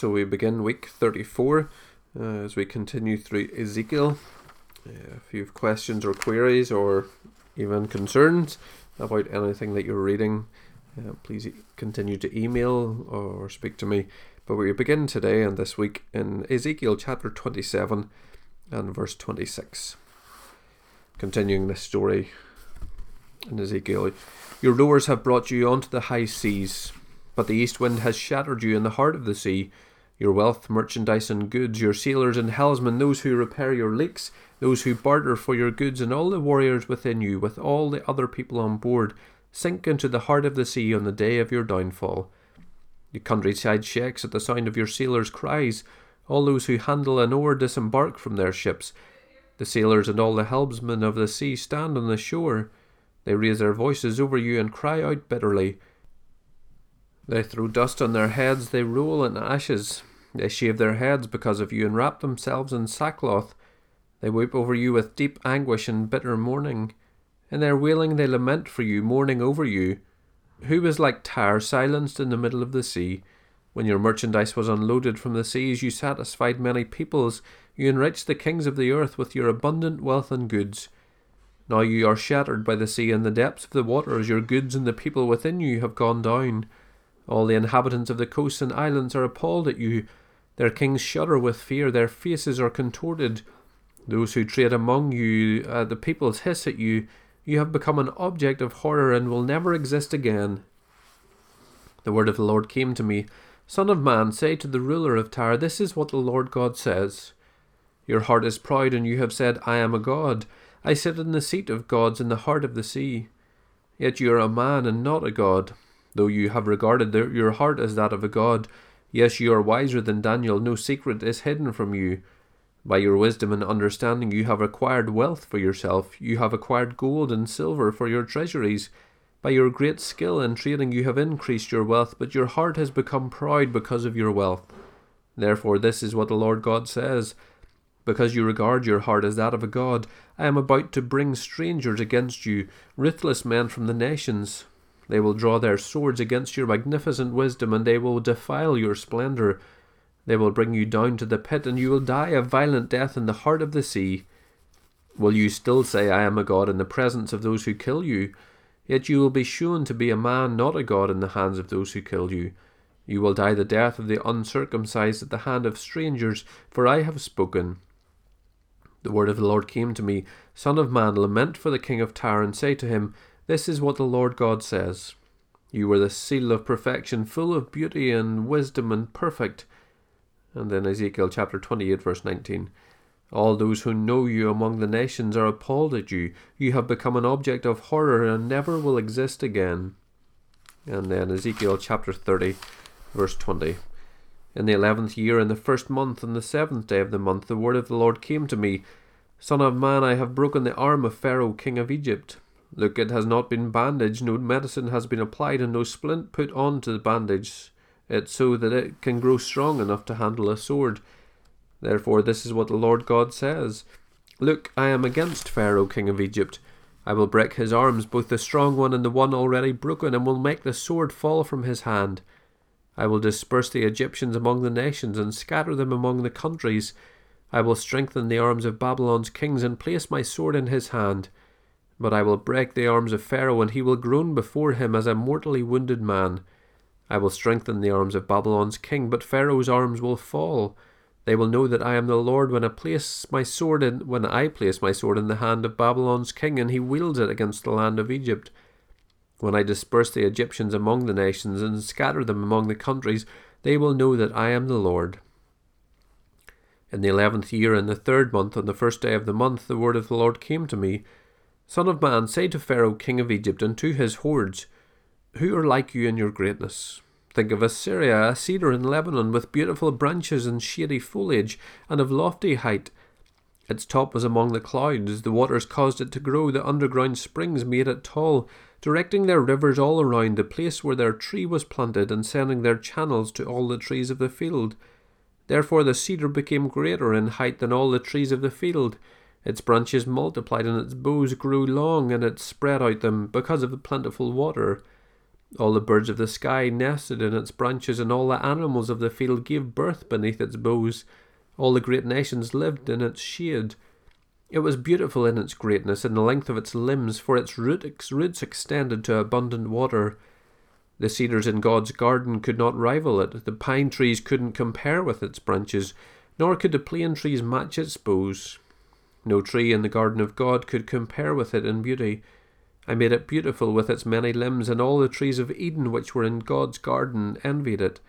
so we begin week 34 as we continue through Ezekiel. If you have questions or queries or even concerns about anything that you're reading, please continue to email or speak to me. But we begin today and this week in Ezekiel chapter 27 and verse 26. Continuing this story in Ezekiel. Your rowers have brought you onto the high seas, but the east wind has shattered you in the heart of the sea. Your wealth, merchandise and goods, your sailors and helmsmen, those who repair your leaks, those who barter for your goods, and all the warriors within you, with all the other people on board, sink into the heart of the sea on the day of your downfall. The countryside shakes at the sound of your sailors' cries. All those who handle an oar disembark from their ships. The sailors and all the helmsmen of the sea stand on the shore. They raise their voices over you and cry out bitterly. They throw dust on their heads, they roll in ashes. They shave their heads because of you and wrap themselves in sackcloth. They weep over you with deep anguish and bitter mourning. In their wailing they lament for you, mourning over you. Who is like Tyre, silenced in the middle of the sea? When your merchandise was unloaded from the seas, you satisfied many peoples. You enriched the kings of the earth with your abundant wealth and goods. Now you are shattered by the sea and the depths of the waters. Your goods and the people within you have gone down. All the inhabitants of the coasts and islands are appalled at you. Their kings shudder with fear. Their faces are contorted. Those who trade among you, the peoples hiss at you. You have become an object of horror and will never exist again. The word of the Lord came to me. Son of man, say to the ruler of Tyre, this is what the Lord God says. Your heart is proud, and you have said, I am a god. I sit in the seat of gods in the heart of the sea. Yet you are a man and not a god, though you have regarded your heart as that of a god. Yes, you are wiser than Daniel. No secret is hidden from you. By your wisdom and understanding you have acquired wealth for yourself. You have acquired gold and silver for your treasuries. By your great skill in trading you have increased your wealth, but your heart has become proud because of your wealth. Therefore this is what the Lord God says. Because you regard your heart as that of a god, I am about to bring strangers against you, ruthless men from the nations. They will draw their swords against your magnificent wisdom, and they will defile your splendour. They will bring you down to the pit, and you will die a violent death in the heart of the sea. Will you still say, I am a god, in the presence of those who kill you? Yet you will be shown to be a man, not a god, in the hands of those who kill you. You will die the death of the uncircumcised at the hand of strangers, for I have spoken. The word of the Lord came to me. Son of man, lament for the king of Tyre, and say to him, this is what the Lord God says. You were the seal of perfection, full of beauty and wisdom and perfect. And then Ezekiel chapter 28 verse 19. All those who know you among the nations are appalled at you. You have become an object of horror and never will exist again. And then Ezekiel chapter 30 verse 20. In the 11th year, in the first month, on the 7th day of the month, the word of the Lord came to me. Son of man, I have broken the arm of Pharaoh, king of Egypt. Look, it has not been bandaged, no medicine has been applied, and no splint put on to the bandage it so that it can grow strong enough to handle a sword. Therefore this is what the Lord God says. Look, I am against Pharaoh, king of Egypt. I will break his arms, both the strong one and the one already broken, and will make the sword fall from his hand. I will disperse the Egyptians among the nations and scatter them among the countries. I will strengthen the arms of Babylon's kings and place my sword in his hand. But I will break the arms of Pharaoh, and he will groan before him as a mortally wounded man. I will strengthen the arms of Babylon's king, but Pharaoh's arms will fall. They will know that I am the Lord when I place my sword in the hand of Babylon's king, and he wields it against the land of Egypt. When I disperse the Egyptians among the nations and scatter them among the countries, they will know that I am the Lord. In the 11th year, in the third month, on the first day of the month, the word of the Lord came to me. Son of man, say to Pharaoh, king of Egypt, and to his hordes, who are like you in your greatness? Think of Assyria, a cedar in Lebanon, with beautiful branches and shady foliage, and of lofty height. Its top was among the clouds, the waters caused it to grow, the underground springs made it tall, directing their rivers all around the place where their tree was planted, and sending their channels to all the trees of the field. Therefore the cedar became greater in height than all the trees of the field. Its branches multiplied, and its boughs grew long, and it spread out them because of the plentiful water. All the birds of the sky nested in its branches, and all the animals of the field gave birth beneath its boughs. All the great nations lived in its shade. It was beautiful in its greatness and the length of its limbs, for its roots extended to abundant water. The cedars in God's garden could not rival it. The pine trees couldn't compare with its branches, nor could the plane trees match its boughs. No tree in the garden of God could compare with it in beauty. I made it beautiful with its many limbs, and all the trees of Eden which were in God's garden envied it.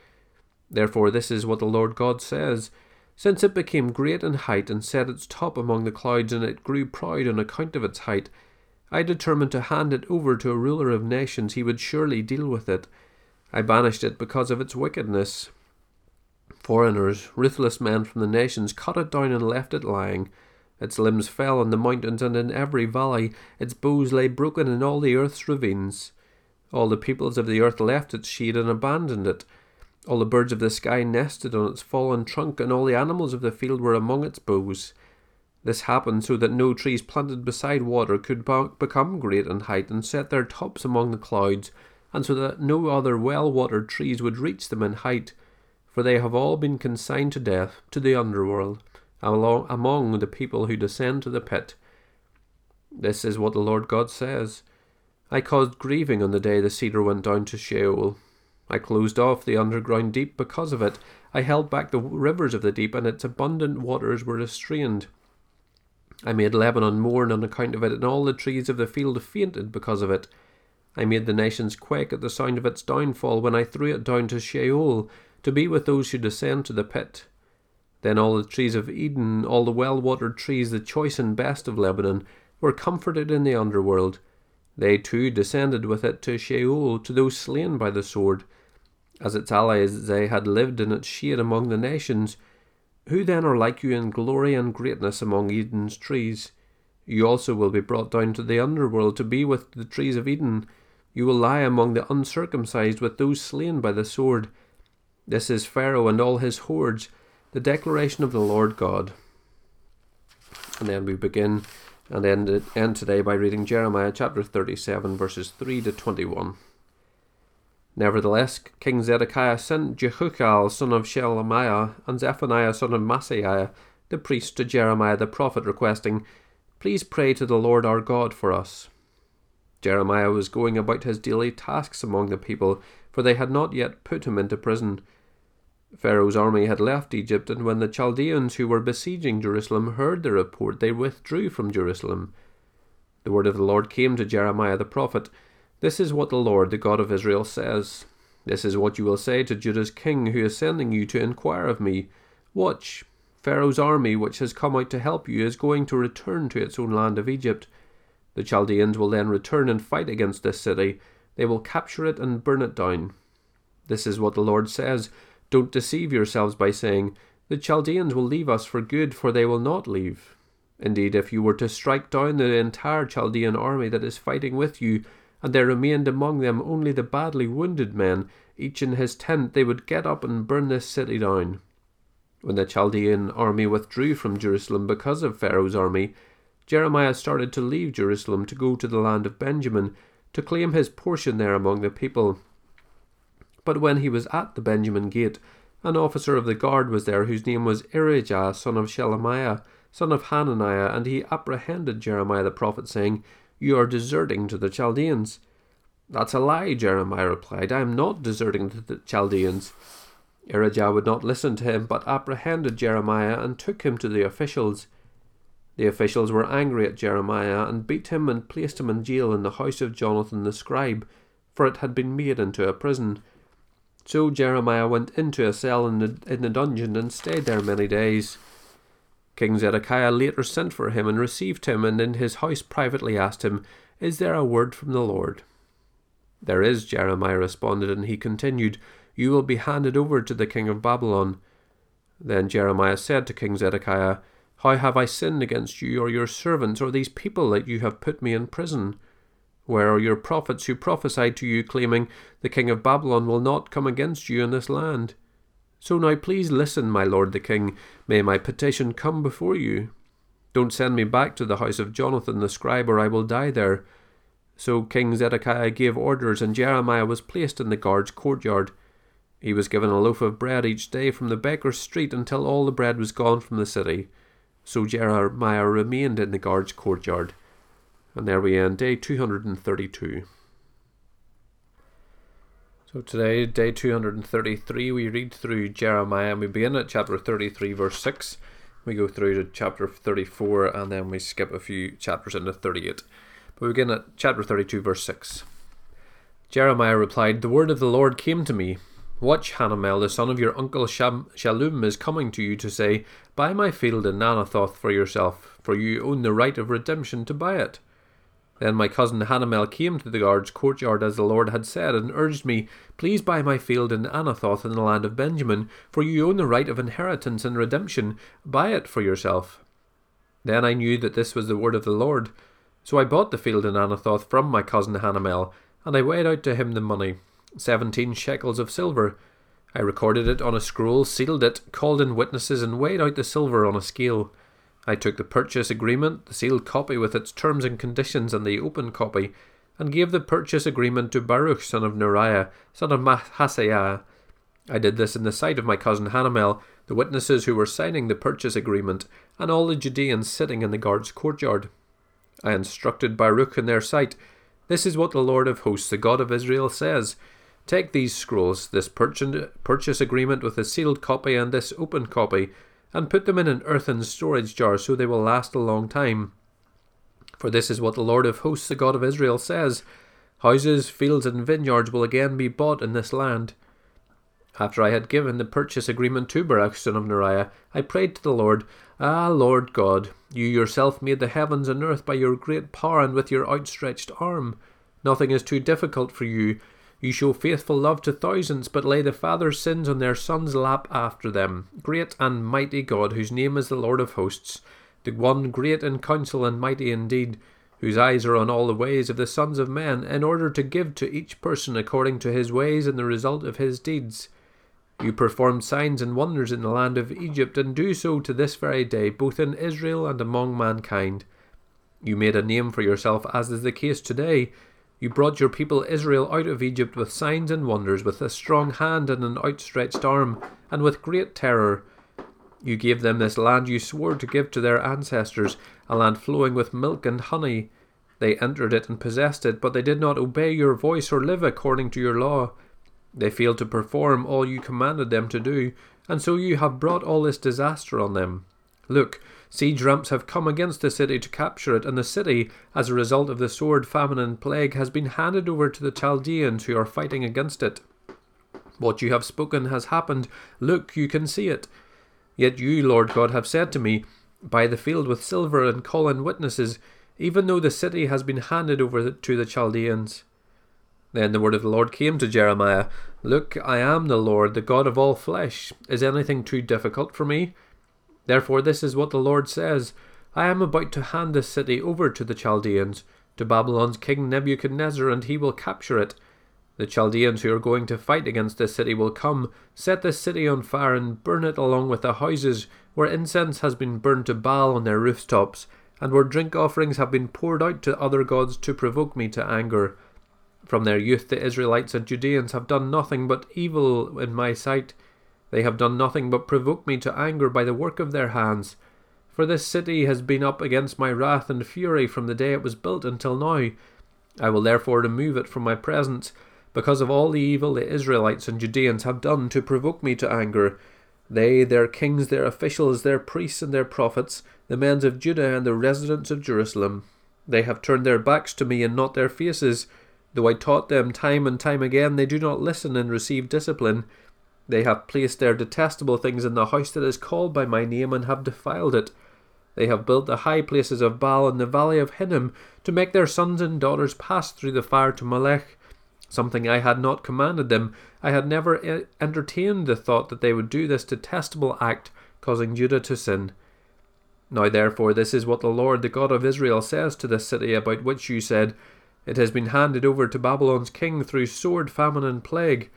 Therefore this is what the Lord God says. Since it became great in height and set its top among the clouds, and it grew proud on account of its height, I determined to hand it over to a ruler of nations. He would surely deal with it. I banished it because of its wickedness. Foreigners, ruthless men from the nations, cut it down and left it lying. Its limbs fell on the mountains and in every valley. Its boughs lay broken in all the earth's ravines. All the peoples of the earth left its shade and abandoned it. All the birds of the sky nested on its fallen trunk, and all the animals of the field were among its boughs. This happened so that no trees planted beside water could become great in height and set their tops among the clouds, and so that no other well-watered trees would reach them in height, for they have all been consigned to death, to the underworld, among the people who descend to the pit. This is what the Lord God says. I caused grieving on the day the cedar went down to Sheol. I closed off the underground deep because of it. I held back the rivers of the deep, and its abundant waters were restrained. I made Lebanon mourn on account of it, and all the trees of the field fainted because of it. I made the nations quake at the sound of its downfall when I threw it down to Sheol, to be with those who descend to the pit. Then all the trees of Eden, all the well-watered trees, the choice and best of Lebanon, were comforted in the underworld. They too descended with it to Sheol, to those slain by the sword. As its allies they had lived in its shade among the nations. Who then are like you in glory and greatness among Eden's trees? You also will be brought down to the underworld, to be with the trees of Eden. You will lie among the uncircumcised, with those slain by the sword. This is Pharaoh and all his hordes, the declaration of the Lord God. And then we begin and end today by reading Jeremiah chapter 37, verses 3 to 21. Nevertheless, King Zedekiah sent Jehucal, son of Shelemiah, and Zephaniah, son of Maaseiah, the priest, to Jeremiah the prophet, requesting, "Please pray to the Lord our God for us." Jeremiah was going about his daily tasks among the people, for they had not yet put him into prison. Pharaoh's army had left Egypt, and when the Chaldeans who were besieging Jerusalem heard the report, they withdrew from Jerusalem. The word of the Lord came to Jeremiah the prophet. "This is what the Lord, the God of Israel, says. This is what you will say to Judah's king, who is sending you to inquire of me. Watch, Pharaoh's army, which has come out to help you, is going to return to its own land of Egypt. The Chaldeans will then return and fight against this city. They will capture it and burn it down. This is what the Lord says. Don't deceive yourselves by saying, 'The Chaldeans will leave us for good,' for they will not leave. Indeed, if you were to strike down the entire Chaldean army that is fighting with you, and there remained among them only the badly wounded men, each in his tent, they would get up and burn this city down." When the Chaldean army withdrew from Jerusalem because of Pharaoh's army, Jeremiah started to leave Jerusalem to go to the land of Benjamin, to claim his portion there among the people. But when he was at the Benjamin gate, an officer of the guard was there whose name was Irijah, son of Shelemiah, son of Hananiah, and he apprehended Jeremiah the prophet, saying, "You are deserting to the Chaldeans." "That's a lie," Jeremiah replied. "I am not deserting to the Chaldeans." Irijah would not listen to him, but apprehended Jeremiah and took him to the officials. The officials were angry at Jeremiah and beat him and placed him in jail in the house of Jonathan the scribe, for it had been made into a prison. So Jeremiah went into a cell in the dungeon and stayed there many days. King Zedekiah later sent for him and received him, and in his house privately asked him, "Is there a word from the Lord?" "There is," Jeremiah responded, and he continued, "You will be handed over to the king of Babylon." Then Jeremiah said to King Zedekiah, "How have I sinned against you or your servants or these people that you have put me in prison? Where are your prophets who prophesied to you, claiming, 'The king of Babylon will not come against you in this land'? So now please listen, my lord the king. May my petition come before you. Don't send me back to the house of Jonathan the scribe, or I will die there." So King Zedekiah gave orders, and Jeremiah was placed in the guard's courtyard. He was given a loaf of bread each day from the baker's street until all the bread was gone from the city. So Jeremiah remained in the guard's courtyard. And there we end day 232. So today, day 233, we read through Jeremiah, and we begin at chapter 33, verse 6. We go through to chapter 34, and then we skip a few chapters into 38. But we begin at chapter 32, verse 6. Jeremiah replied, "The word of the Lord came to me. Watch, Hanamel, the son of your uncle Shallum is coming to you to say, 'Buy my field in Anathoth for yourself, for you own the right of redemption to buy it.' Then my cousin Hanamel came to the guard's courtyard as the Lord had said, and urged me, 'Please buy my field in Anathoth in the land of Benjamin, for you own the right of inheritance and redemption, buy it for yourself.' Then I knew that this was the word of the Lord. So I bought the field in Anathoth from my cousin Hanamel, and I weighed out to him the money, 17 shekels of silver. I recorded it on a scroll, sealed it, called in witnesses, and weighed out the silver on a scale. I took the purchase agreement, the sealed copy with its terms and conditions, and the open copy, and gave the purchase agreement to Baruch, son of Neriah, son of Mahaseiah. I did this in the sight of my cousin Hanamel, the witnesses who were signing the purchase agreement, and all the Judeans sitting in the guard's courtyard. I instructed Baruch in their sight, 'This is what the Lord of hosts, the God of Israel, says. Take these scrolls, this purchase agreement with the sealed copy and this open copy, and put them in an earthen storage jar so they will last a long time. For this is what the Lord of hosts, the God of Israel, says. Houses, fields, and vineyards will again be bought in this land.' After I had given the purchase agreement to Baruch, son of Neriah, I prayed to the Lord, 'Ah, Lord God, you yourself made the heavens and earth by your great power and with your outstretched arm. Nothing is too difficult for you. You show faithful love to thousands, but lay the father's sins on their son's lap after them. Great and mighty God, whose name is the Lord of hosts, the one great in counsel and mighty indeed, whose eyes are on all the ways of the sons of men, in order to give to each person according to his ways and the result of his deeds. You performed signs and wonders in the land of Egypt, and do so to this very day, both in Israel and among mankind. You made a name for yourself, as is the case today. You brought your people Israel out of Egypt with signs and wonders, with a strong hand and an outstretched arm, and with great terror. You gave them this land you swore to give to their ancestors, a land flowing with milk and honey. They entered it and possessed it, but they did not obey your voice or live according to your law. They failed to perform all you commanded them to do, and so you have brought all this disaster on them. Look, siege ramps have come against the city to capture it, and the city, as a result of the sword, famine, and plague, has been handed over to the Chaldeans who are fighting against it. What you have spoken has happened. Look, you can see it. Yet you, Lord God, have said to me, 'Buy the field with silver and call in witnesses,' even though the city has been handed over to the Chaldeans." Then the word of the Lord came to Jeremiah, "Look, I am the Lord, the God of all flesh. Is anything too difficult for me? Therefore this is what the Lord says, I am about to hand this city over to the Chaldeans, to Babylon's king Nebuchadnezzar, and he will capture it. The Chaldeans who are going to fight against this city will come, set this city on fire, and burn it along with the houses where incense has been burned to Baal on their rooftops, and where drink offerings have been poured out to other gods to provoke me to anger. From their youth the Israelites and Judeans have done nothing but evil in my sight. They have done nothing but provoke me to anger by the work of their hands. For this city has been up against my wrath and fury from the day it was built until now. I will therefore remove it from my presence, because of all the evil the Israelites and Judeans have done to provoke me to anger. They, their kings, their officials, their priests and their prophets, the men of Judah and the residents of Jerusalem. They have turned their backs to me and not their faces. Though I taught them time and time again, they do not listen and receive discipline. They have placed their detestable things in the house that is called by my name and have defiled it. They have built the high places of Baal in the valley of Hinnom to make their sons and daughters pass through the fire to Molech, something I had not commanded them. I had never entertained the thought that they would do this detestable act, causing Judah to sin. Now therefore this is what the Lord, the God of Israel, says to this city about which you said, It has been handed over to Babylon's king through sword, famine, and plague.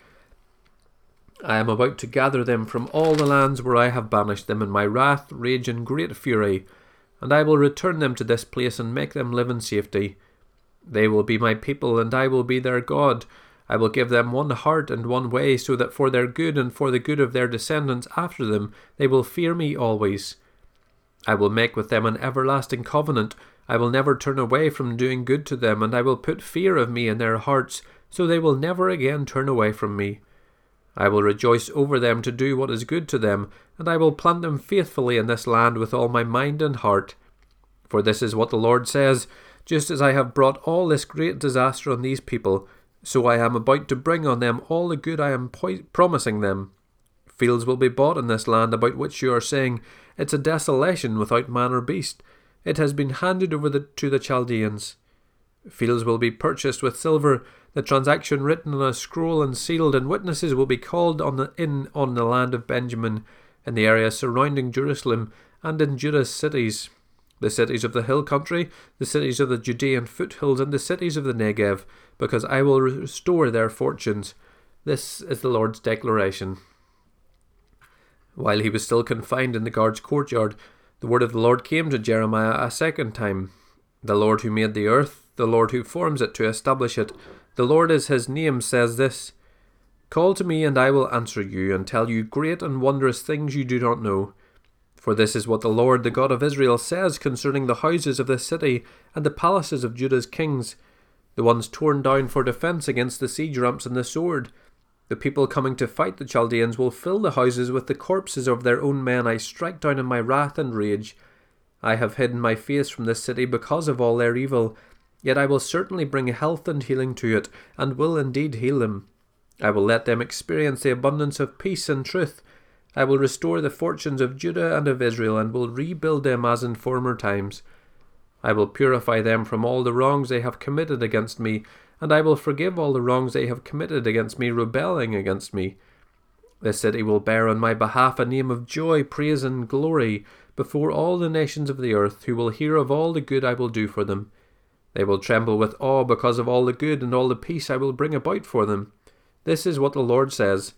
I am about to gather them from all the lands where I have banished them in my wrath, rage, and great fury, and I will return them to this place and make them live in safety. They will be my people, and I will be their God. I will give them one heart and one way, so that for their good and for the good of their descendants after them, they will fear me always. I will make with them an everlasting covenant. I will never turn away from doing good to them, and I will put fear of me in their hearts, so they will never again turn away from me. I will rejoice over them to do what is good to them, and I will plant them faithfully in this land with all my mind and heart. For this is what the Lord says, just as I have brought all this great disaster on these people, so I am about to bring on them all the good I am promising them. Fields will be bought in this land about which you are saying, It's a desolation without man or beast. It has been handed over to the Chaldeans. Fields will be purchased with silver, the transaction written on a scroll and sealed, and witnesses will be called on the land of Benjamin, in the area surrounding Jerusalem, and in Judah's cities, the cities of the hill country, the cities of the Judean foothills, and the cities of the Negev, because I will restore their fortunes. This is the Lord's declaration. While he was still confined in the guard's courtyard, the word of the Lord came to Jeremiah a second time. The Lord who made the earth, the Lord who forms it to establish it, the Lord is his name, says this: Call to me, and I will answer you, and tell you great and wondrous things you do not know. For this is what the Lord, the God of Israel, says concerning the houses of this city and the palaces of Judah's kings, the ones torn down for defence against the siege ramps and the sword. The people coming to fight the Chaldeans will fill the houses with the corpses of their own men I strike down in my wrath and rage. I have hidden my face from this city because of all their evil, yet I will certainly bring health and healing to it, and will indeed heal them. I will let them experience the abundance of peace and truth. I will restore the fortunes of Judah and of Israel, and will rebuild them as in former times. I will purify them from all the wrongs they have committed against me, and I will forgive all the wrongs they have committed against me, rebelling against me. This city will bear on my behalf a name of joy, praise, and glory before all the nations of the earth, who will hear of all the good I will do for them. They will tremble with awe because of all the good and all the peace I will bring about for them. This is what the Lord says: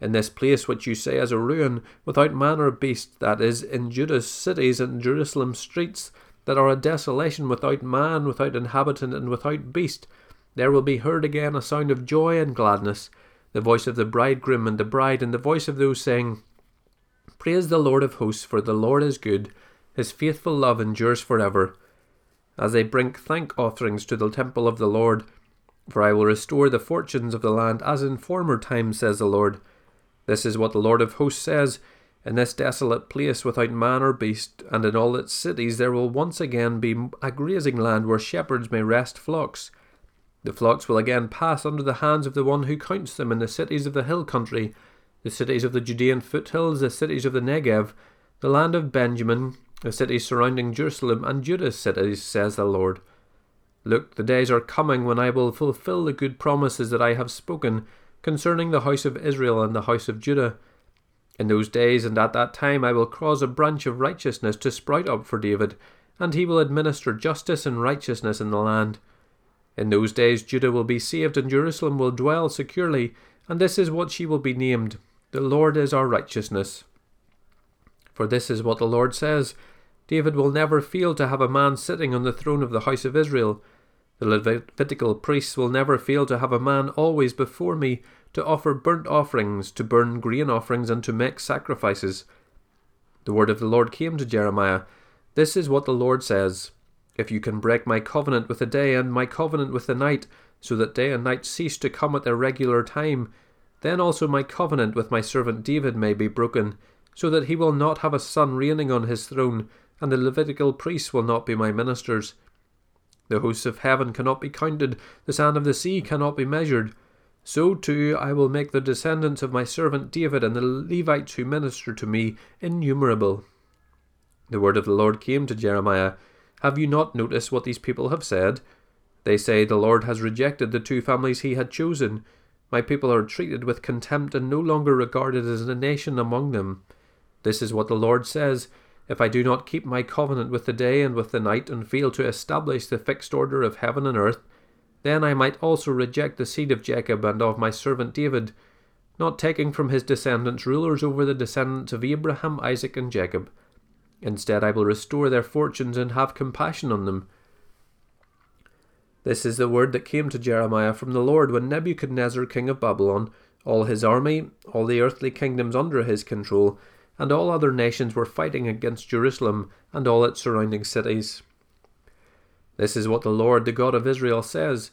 In this place which you say is a ruin, without man or beast, that is, in Judah's cities and Jerusalem's streets, that are a desolation without man, without inhabitant, and without beast, there will be heard again a sound of joy and gladness, the voice of the bridegroom and the bride, and the voice of those saying, Praise the Lord of hosts, for the Lord is good, his faithful love endures forever. As they bring thank offerings to the temple of the Lord, for I will restore the fortunes of the land as in former times, says the Lord. This is what the Lord of hosts says: In this desolate place without man or beast, and in all its cities, there will once again be a grazing land where shepherds may rest flocks. The flocks will again pass under the hands of the one who counts them in the cities of the hill country, the cities of the Judean foothills, the cities of the Negev, the land of Benjamin, the cities surrounding Jerusalem, and Judah's cities, says the Lord. Look, the days are coming when I will fulfill the good promises that I have spoken concerning the house of Israel and the house of Judah. In those days and at that time I will cause a branch of righteousness to sprout up for David, and he will administer justice and righteousness in the land. In those days Judah will be saved, and Jerusalem will dwell securely, and this is what she will be named: The Lord is our righteousness. For this is what the Lord says: David will never fail to have a man sitting on the throne of the house of Israel. The Levitical priests will never fail to have a man always before me, to offer burnt offerings, to burn grain offerings, and to make sacrifices. The word of the Lord came to Jeremiah. This is what the Lord says: If you can break my covenant with the day and my covenant with the night, so that day and night cease to come at their regular time, then also my covenant with my servant David may be broken, so that he will not have a son reigning on his throne, and the Levitical priests will not be my ministers. The hosts of heaven cannot be counted, the sand of the sea cannot be measured. So too I will make the descendants of my servant David and the Levites who minister to me innumerable. The word of the Lord came to Jeremiah. Have you not noticed what these people have said? They say, The Lord has rejected the two families he had chosen. My people are treated with contempt and no longer regarded as a nation among them. This is what the Lord says: If I do not keep my covenant with the day and with the night, and fail to establish the fixed order of heaven and earth, then I might also reject the seed of Jacob and of my servant David, not taking from his descendants rulers over the descendants of Abraham, Isaac, and Jacob. Instead, I will restore their fortunes and have compassion on them. This is the word that came to Jeremiah from the Lord when Nebuchadnezzar, king of Babylon, all his army, all the earthly kingdoms under his control, and all other nations were fighting against Jerusalem and all its surrounding cities. This is what the Lord, the God of Israel, says.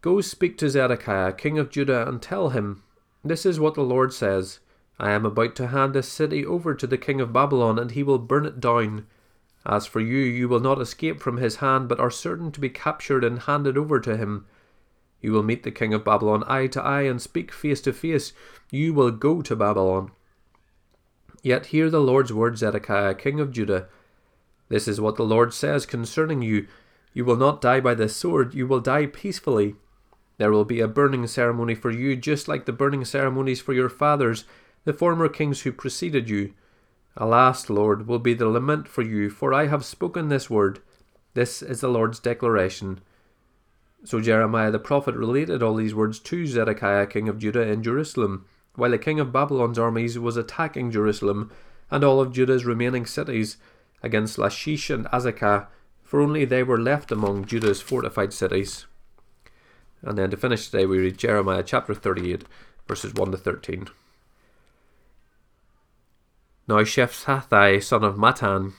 Go speak to Zedekiah, king of Judah, and tell him, This is what the Lord says. I am about to hand this city over to the king of Babylon, and he will burn it down. As for you, you will not escape from his hand, but are certain to be captured and handed over to him. You will meet the king of Babylon eye to eye and speak face to face. You will go to Babylon. Yet hear the Lord's word, Zedekiah, king of Judah. This is what the Lord says concerning you. You will not die by the sword, you will die peacefully. There will be a burning ceremony for you, just like the burning ceremonies for your fathers, the former kings who preceded you. Alas, Lord, will be the lament for you, for I have spoken this word. This is the Lord's declaration. So Jeremiah the prophet related all these words to Zedekiah, king of Judah, in Jerusalem, while the king of Babylon's armies was attacking Jerusalem and all of Judah's remaining cities against Lachish and Azekah, for only they were left among Judah's fortified cities. And then to finish today, we read Jeremiah chapter 38, verses 1 to 13. Now Shephathaih, son of Mattan,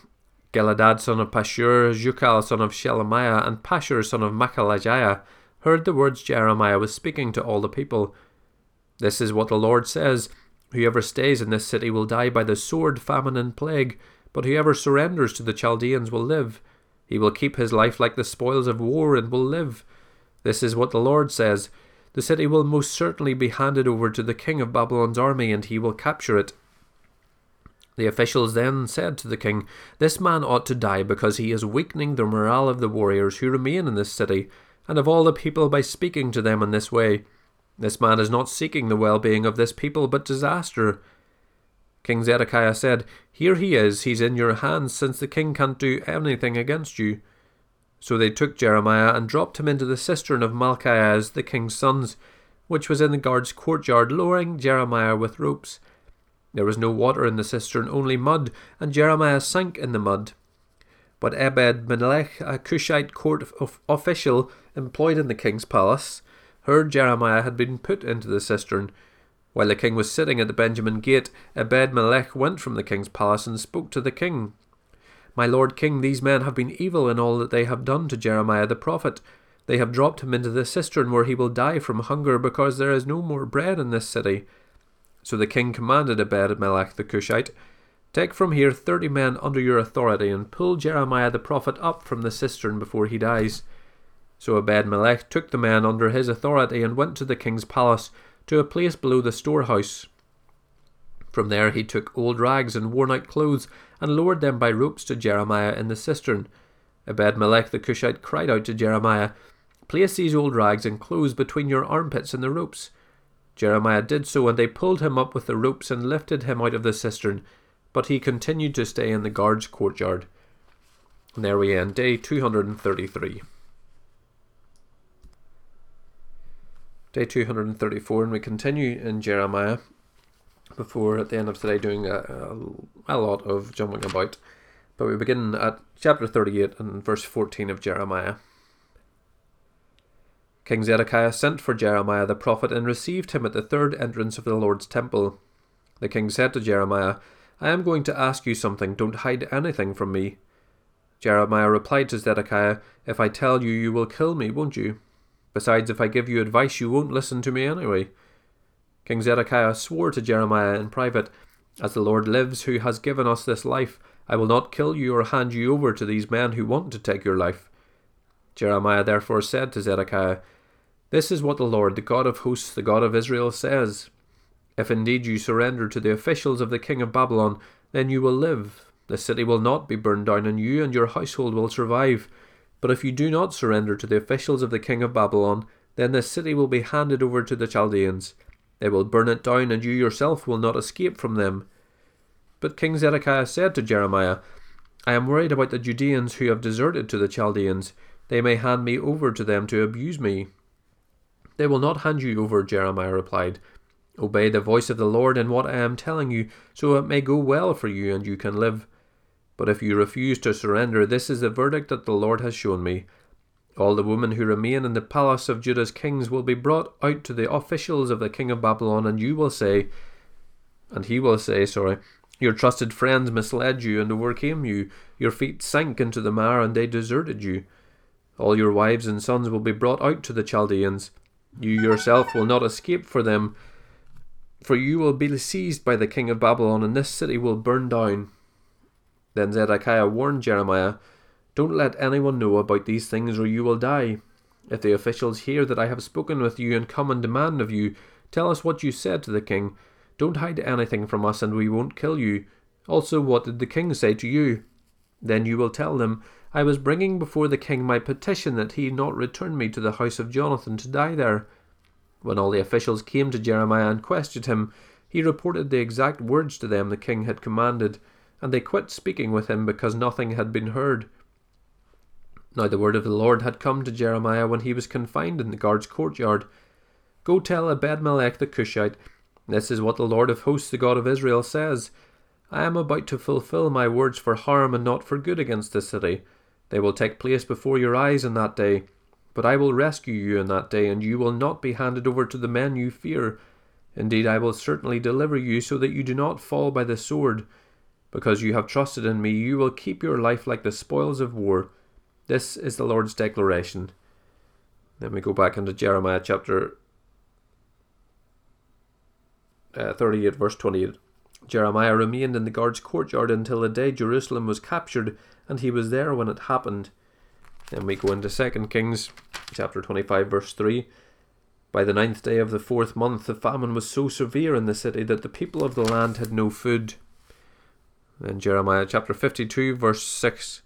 Giladad, son of Pashur, Jukal, son of Shelemiah, and Pashur, son of Machaliah, heard the words Jeremiah was speaking to all the people. This is what the Lord says, Whoever stays in this city will die by the sword, famine, and plague, but whoever surrenders to the Chaldeans will live. He will keep his life like the spoils of war and will live. This is what the Lord says. The city will most certainly be handed over to the king of Babylon's army, and he will capture it. The officials then said to the king, This man ought to die because he is weakening the morale of the warriors who remain in this city, and of all the people by speaking to them in this way. This man is not seeking the well-being of this people, but disaster. King Zedekiah said, Here he is, he's in your hands, since the king can't do anything against you. So they took Jeremiah and dropped him into the cistern of Malchiah, the king's sons, which was in the guard's courtyard, lowering Jeremiah with ropes. There was no water in the cistern, only mud, and Jeremiah sank in the mud. But Ebed-Melech, a Cushite court official employed in the king's palace, heard Jeremiah had been put into the cistern. While the king was sitting at the Benjamin gate, Ebed-Melech went from the king's palace and spoke to the king. My lord king, these men have been evil in all that they have done to Jeremiah the prophet. They have dropped him into the cistern where he will die from hunger because there is no more bread in this city. So the king commanded Ebed-Melech the Cushite, Take from here 30 men under your authority and pull Jeremiah the prophet up from the cistern before he dies. So Ebed-Melech took the men under his authority and went to the king's palace, to a place below the storehouse. From there he took old rags and worn-out clothes and lowered them by ropes to Jeremiah in the cistern. Ebed-Melech the Cushite cried out to Jeremiah, Place these old rags and clothes between your armpits and the ropes. Jeremiah did so, and they pulled him up with the ropes and lifted him out of the cistern, but he continued to stay in the guard's courtyard. And there we end, day 233. Day 234, and we continue in Jeremiah before at the end of today doing a lot of jumping about. But we begin at chapter 38 and verse 14 of Jeremiah. King Zedekiah sent for Jeremiah the prophet and received him at the third entrance of the Lord's temple. The king said to Jeremiah, I am going to ask you something, don't hide anything from me. Jeremiah replied to Zedekiah, If I tell you, you will kill me, won't you? Besides, if I give you advice, you won't listen to me anyway. King Zedekiah swore to Jeremiah in private, As the Lord lives, who has given us this life, I will not kill you or hand you over to these men who want to take your life. Jeremiah therefore said to Zedekiah, This is what the Lord, the God of hosts, the God of Israel, says. If indeed you surrender to the officials of the king of Babylon, then you will live. The city will not be burned down, and you and your household will survive. But if you do not surrender to the officials of the king of Babylon, then this city will be handed over to the Chaldeans. They will burn it down, and you yourself will not escape from them. But King Zedekiah said to Jeremiah, I am worried about the Judeans who have deserted to the Chaldeans. They may hand me over to them to abuse me. They will not hand you over, Jeremiah replied. Obey the voice of the Lord in what I am telling you, so it may go well for you and you can live. But if you refuse to surrender, this is the verdict that the Lord has shown me. All the women who remain in the palace of Judah's kings will be brought out to the officials of the king of Babylon, and he will say, your trusted friends misled you and overcame you. Your feet sank into the mire and they deserted you. All your wives and sons will be brought out to the Chaldeans. You yourself will not escape for them, for you will be seized by the king of Babylon, and this city will burn down. Then Zedekiah warned Jeremiah, don't let anyone know about these things, or you will die. If the officials hear that I have spoken with you and come and demand of you, tell us what you said to the king. Don't hide anything from us, and we won't kill you. Also, what did the king say to you? Then you will tell them, I was bringing before the king my petition that he not return me to the house of Jonathan to die there. When all the officials came to Jeremiah and questioned him, he reported the exact words to them the king had commanded, and they quit speaking with him because nothing had been heard. Now the word of the Lord had come to Jeremiah when he was confined in the guard's courtyard. Go tell Ebed-Melech the Cushite, this is what the Lord of hosts, the God of Israel, says. I am about to fulfill my words for harm and not for good against this city. They will take place before your eyes in that day, but I will rescue you in that day, and you will not be handed over to the men you fear. Indeed, I will certainly deliver you so that you do not fall by the sword. Because you have trusted in me, you will keep your life like the spoils of war. This is the Lord's declaration. Then we go back into Jeremiah chapter 38, verse 28. Jeremiah remained in the guard's courtyard until the day Jerusalem was captured, and he was there when it happened. Then we go into 2 Kings chapter 25, verse 3. By the 9th day of the 4th month, the famine was so severe in the city that the people of the land had no food. Then Jeremiah chapter 52, verse 6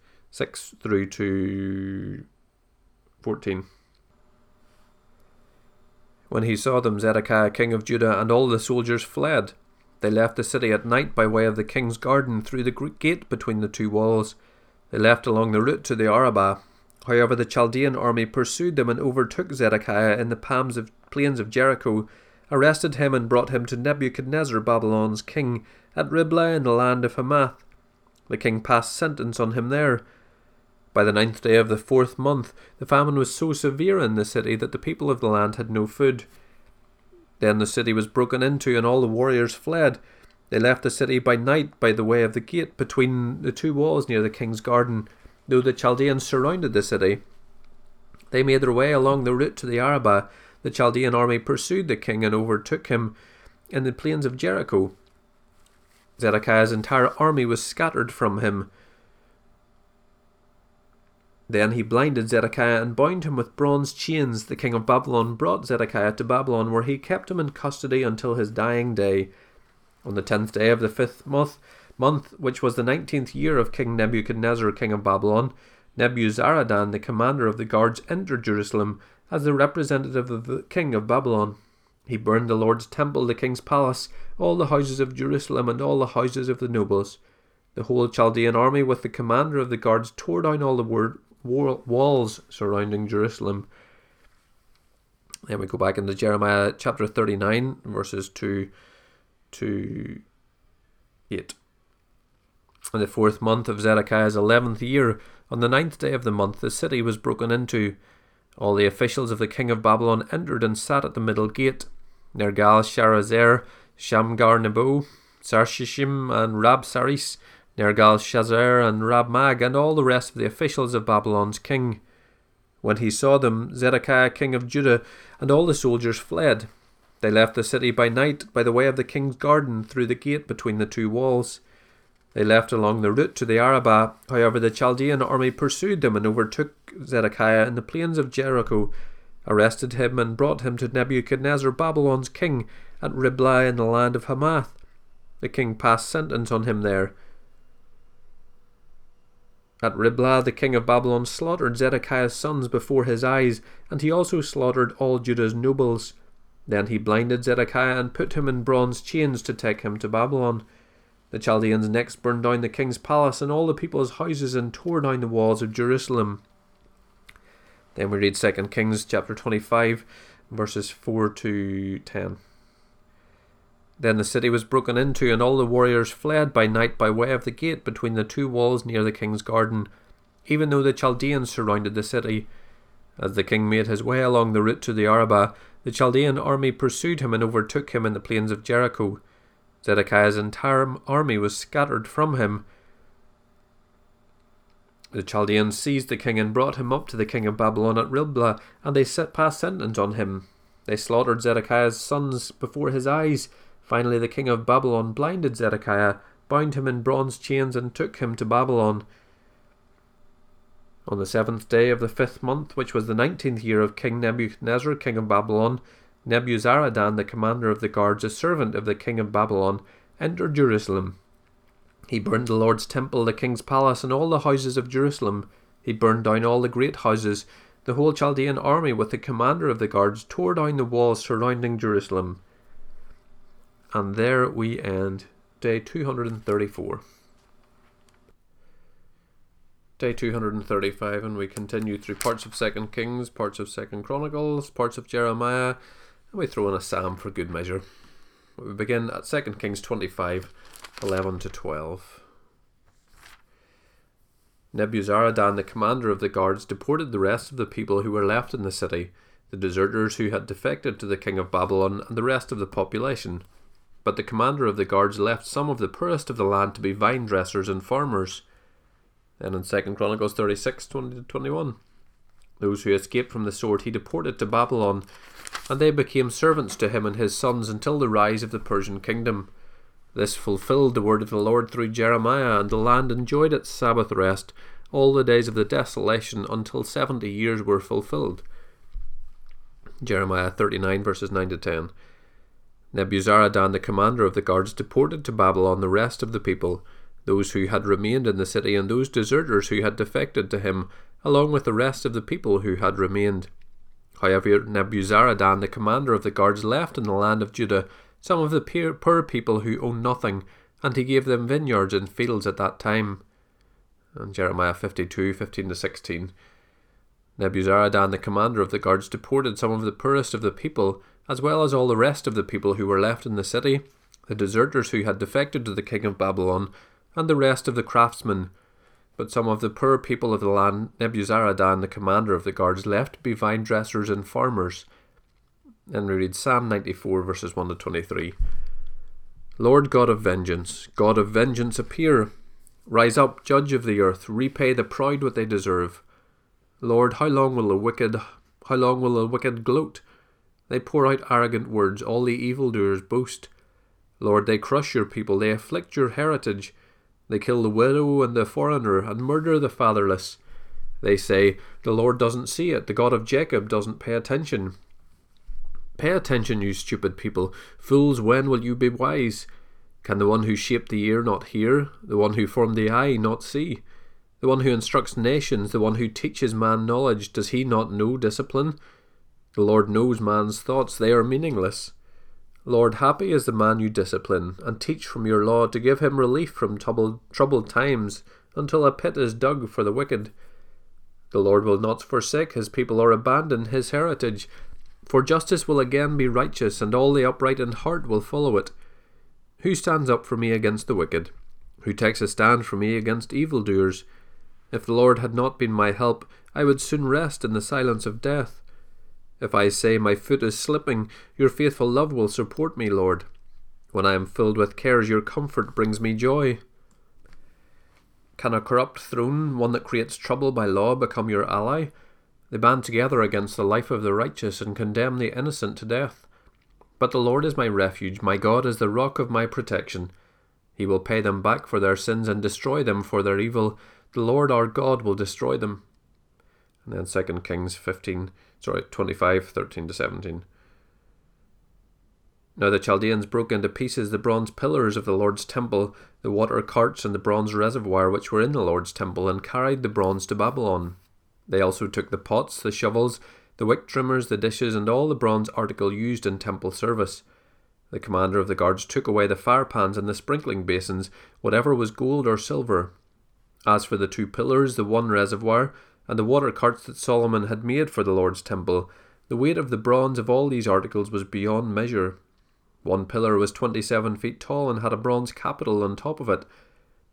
through to 14. When he saw them, Zedekiah king of Judah and all the soldiers fled. They left the city at night by way of the king's garden through the gate between the two walls. They left along the route to the Arabah. However, the Chaldean army pursued them and overtook Zedekiah in the plains of Jericho, arrested him and brought him to Nebuchadnezzar, Babylon's king, at Riblah in the land of Hamath. The king passed sentence on him there. By the 9th day of the 4th month, the famine was so severe in the city that the people of the land had no food. Then the city was broken into, and all the warriors fled. They left the city by night by the way of the gate between the two walls near the king's garden, though the Chaldeans surrounded the city. They made their way along the route to the Arabah. The Chaldean army pursued the king and overtook him in the plains of Jericho. Zedekiah's entire army was scattered from him. Then he blinded Zedekiah and bound him with bronze chains. The king of Babylon brought Zedekiah to Babylon, where he kept him in custody until his dying day. On the 10th day of the 5th month, which was the 19th year of King Nebuchadnezzar, king of Babylon, Nebuzaradan, the commander of the guards, entered Jerusalem as the representative of the king of Babylon. He burned the Lord's temple, the king's palace, all the houses of Jerusalem, and all the houses of the nobles. The whole Chaldean army with the commander of the guards tore down all the walls surrounding Jerusalem. Then we go back into Jeremiah chapter 39, verses 2 to 8. In the 4th month of Zedekiah's 11th year, on the 9th day of the month, the city was broken into. All the officials of the king of Babylon entered and sat at the middle gate. Nergal-Sharezer, Shamgar-Nebo, Sarshishim, and Rabsaris, Nergal-Shazer and Rabmag, and all the rest of the officials of Babylon's king. When he saw them, Zedekiah king of Judah and all the soldiers fled. They left the city by night by the way of the king's garden through the gate between the two walls. They left along the route to the Arabah. However, the Chaldean army pursued them and overtook Zedekiah in the plains of Jericho, arrested him and brought him to Nebuchadnezzar, Babylon's king, at Riblah in the land of Hamath. The king passed sentence on him there. At Riblah, the king of Babylon slaughtered Zedekiah's sons before his eyes, and he also slaughtered all Judah's nobles. Then he blinded Zedekiah and put him in bronze chains to take him to Babylon. The Chaldeans next burned down the king's palace and all the people's houses and tore down the walls of Jerusalem. Then we read 2 Kings chapter 25, verses 4 to 10. Then the city was broken into, and all the warriors fled by night by way of the gate between the two walls near the king's garden, even though the Chaldeans surrounded the city. As the king made his way along the route to the Arabah, the Chaldean army pursued him and overtook him in the plains of Jericho. Zedekiah's entire army was scattered from him. The Chaldeans seized the king and brought him up to the king of Babylon at Riblah, and they passed sentence on him. They slaughtered Zedekiah's sons before his eyes. Finally, the king of Babylon blinded Zedekiah, bound him in bronze chains, and took him to Babylon. On the 7th day of the 5th month, which was the 19th year of King Nebuchadnezzar, king of Babylon, Nebuzaradan, the commander of the guards, a servant of the king of Babylon, entered Jerusalem. He burned the Lord's temple, the king's palace, and all the houses of Jerusalem. He burned down all the great houses. The whole Chaldean army, with the commander of the guards, tore down the walls surrounding Jerusalem. And there we end day 234. Day 235, and we continue through parts of 2 Kings, parts of 2 Chronicles, parts of Jeremiah, and we throw in a psalm for good measure. We begin at 2 Kings 25, 11-12. Nebuzaradan, the commander of the guards, deported the rest of the people who were left in the city, the deserters who had defected to the king of Babylon, and the rest of the population. But the commander of the guards left some of the poorest of the land to be vine dressers and farmers. Then in 2 Chronicles 36, 20-21, those who escaped from the sword he deported to Babylon, and they became servants to him and his sons until the rise of the Persian kingdom. This fulfilled the word of the Lord through Jeremiah, and the land enjoyed its Sabbath rest all the days of the desolation until 70 years were fulfilled. Jeremiah 39 verses 9-10. Nebuzaradan, the commander of the guards, deported to Babylon the rest of the people, those who had remained in the city and those deserters who had defected to him, along with the rest of the people who had remained. However, Nebuzaradan, the commander of the guards, left in the land of Judah some of the poor people who owned nothing, and he gave them vineyards and fields at that time. And Jeremiah 52, 15-16. Nebuzaradan, the commander of the guards, deported some of the poorest of the people, as well as all the rest of the people who were left in the city, the deserters who had defected to the king of Babylon, and the rest of the craftsmen. But some of the poor people of the land Nebuzaradan, the commander of the guards, left to be vine dressers and farmers. And we read Psalm 94 verses 1-23. Lord God of vengeance, appear. Rise up, judge of the earth. Repay the proud what they deserve. Lord, how long will the wicked gloat? They pour out arrogant words. All the evildoers boast. Lord, they crush your people. They afflict your heritage. They kill the widow and the foreigner and murder the fatherless. They say, the Lord doesn't see it. The God of Jacob doesn't pay attention. Pay attention, you stupid people. Fools, when will you be wise? Can the one who shaped the ear not hear? The one who formed the eye not see? The one who instructs nations, the one who teaches man knowledge, does he not know discipline? The Lord knows man's thoughts, they are meaningless. Lord, happy is the man you discipline, and teach from your law to give him relief from troubled times, until a pit is dug for the wicked. The Lord will not forsake his people or abandon his heritage, for justice will again be righteous, and all the upright in heart will follow it. Who stands up for me against the wicked? Who takes a stand for me against evildoers? If the Lord had not been my help, I would soon rest in the silence of death. If I say my foot is slipping, your faithful love will support me, Lord. When I am filled with cares, your comfort brings me joy. Can a corrupt throne, one that creates trouble by law, become your ally? They band together against the life of the righteous and condemn the innocent to death. But the Lord is my refuge, my God is the rock of my protection. He will pay them back for their sins and destroy them for their evil. The Lord our God will destroy them. And then 2 Kings 25, 13-17. Now the Chaldeans broke into pieces the bronze pillars of the Lord's temple, the water carts and the bronze reservoir which were in the Lord's temple, and carried the bronze to Babylon. They also took the pots, the shovels, the wick trimmers, the dishes, and all the bronze article used in temple service. The commander of the guards took away the firepans and the sprinkling basins, whatever was gold or silver. As for the two pillars, the one reservoir, and the water carts that Solomon had made for the Lord's temple, the weight of the bronze of all these articles was beyond measure. One pillar was 27 feet tall and had a bronze capital on top of it.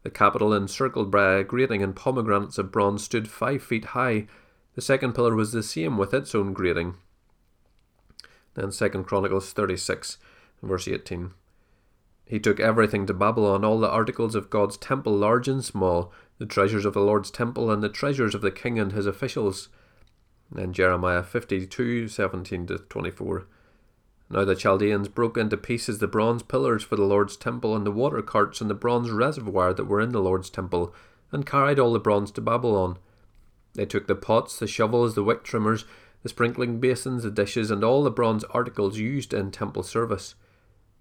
The capital, encircled by a grating and pomegranates of bronze, stood 5 feet high. The The second pillar was the same, with its own grating. Then 2 Chronicles 36, verse 18. He took everything to Babylon, all the articles of God's temple, large and small, the treasures of the Lord's temple, and the treasures of the king and his officials. Then Jeremiah 52, 17-24. Now the Chaldeans broke into pieces the bronze pillars for the Lord's temple, and the water carts, and the bronze reservoir that were in the Lord's temple, and carried all the bronze to Babylon. They took the pots, the shovels, the wick trimmers, the sprinkling basins, the dishes, and all the bronze articles used in temple service.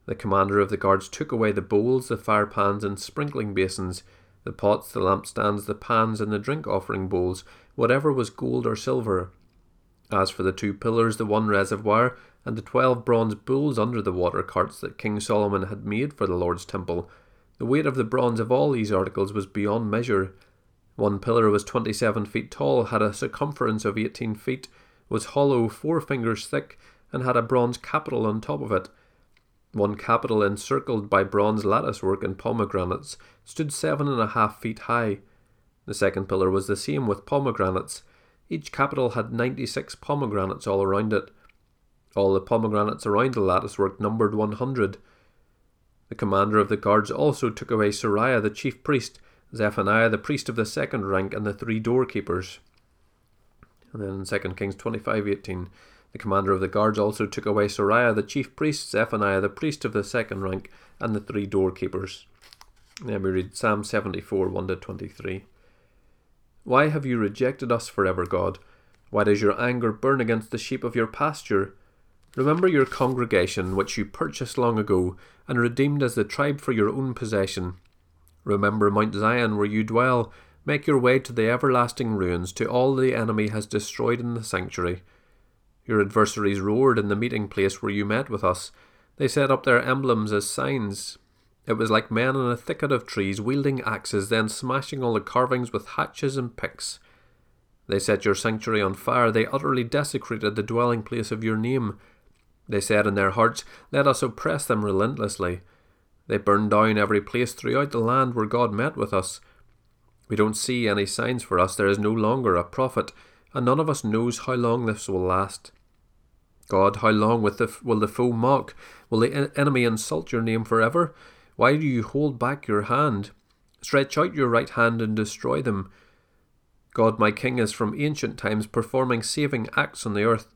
The commander of the guards took away the bowls, the fire pans, and sprinkling basins, the pots, the lampstands, the pans, and the drink offering bowls, whatever was gold or silver. As for the two pillars, the one reservoir, and the 12 bronze bulls under the water carts that King Solomon had made for the Lord's temple, the weight of the bronze of all these articles was beyond measure. One pillar was 27 feet tall, had a circumference of 18 feet, was hollow 4 fingers thick, and had a bronze capital on top of it. One capital, encircled by bronze latticework and pomegranates, stood 7.5 feet high. The second pillar was the same, with pomegranates. Each capital had 96 pomegranates all around it. All the pomegranates around the latticework numbered 100. The commander of the guards also took away Seraiah the chief priest, Zephaniah the priest of the second rank, and the 3 doorkeepers. And then in 2 Kings 25:18, the commander of the guards also took away Seraiah the chief priest, Zephaniah the priest of the second rank, and the 3 doorkeepers. Then we read Psalm 74, 1-23. Why have you rejected us forever, God? Why does your anger burn against the sheep of your pasture? Remember your congregation, which you purchased long ago, and redeemed as the tribe for your own possession. Remember Mount Zion, where you dwell. Make your way to the everlasting ruins, to all the enemy has destroyed in the sanctuary. Your adversaries roared in the meeting place where you met with us. They set up their emblems as signs. It was like men in a thicket of trees, wielding axes, then smashing all the carvings with hatchets and picks. They set your sanctuary on fire. They utterly desecrated the dwelling place of your name. They said in their hearts, let us oppress them relentlessly. They burned down every place throughout the land where God met with us. We don't see any signs for us. There is no longer a prophet, and none of us knows how long this will last. God, how long will the foe mock? Will the enemy insult your name forever? Why do you hold back your hand? Stretch out your right hand and destroy them. God, my King, is from ancient times, performing saving acts on the earth.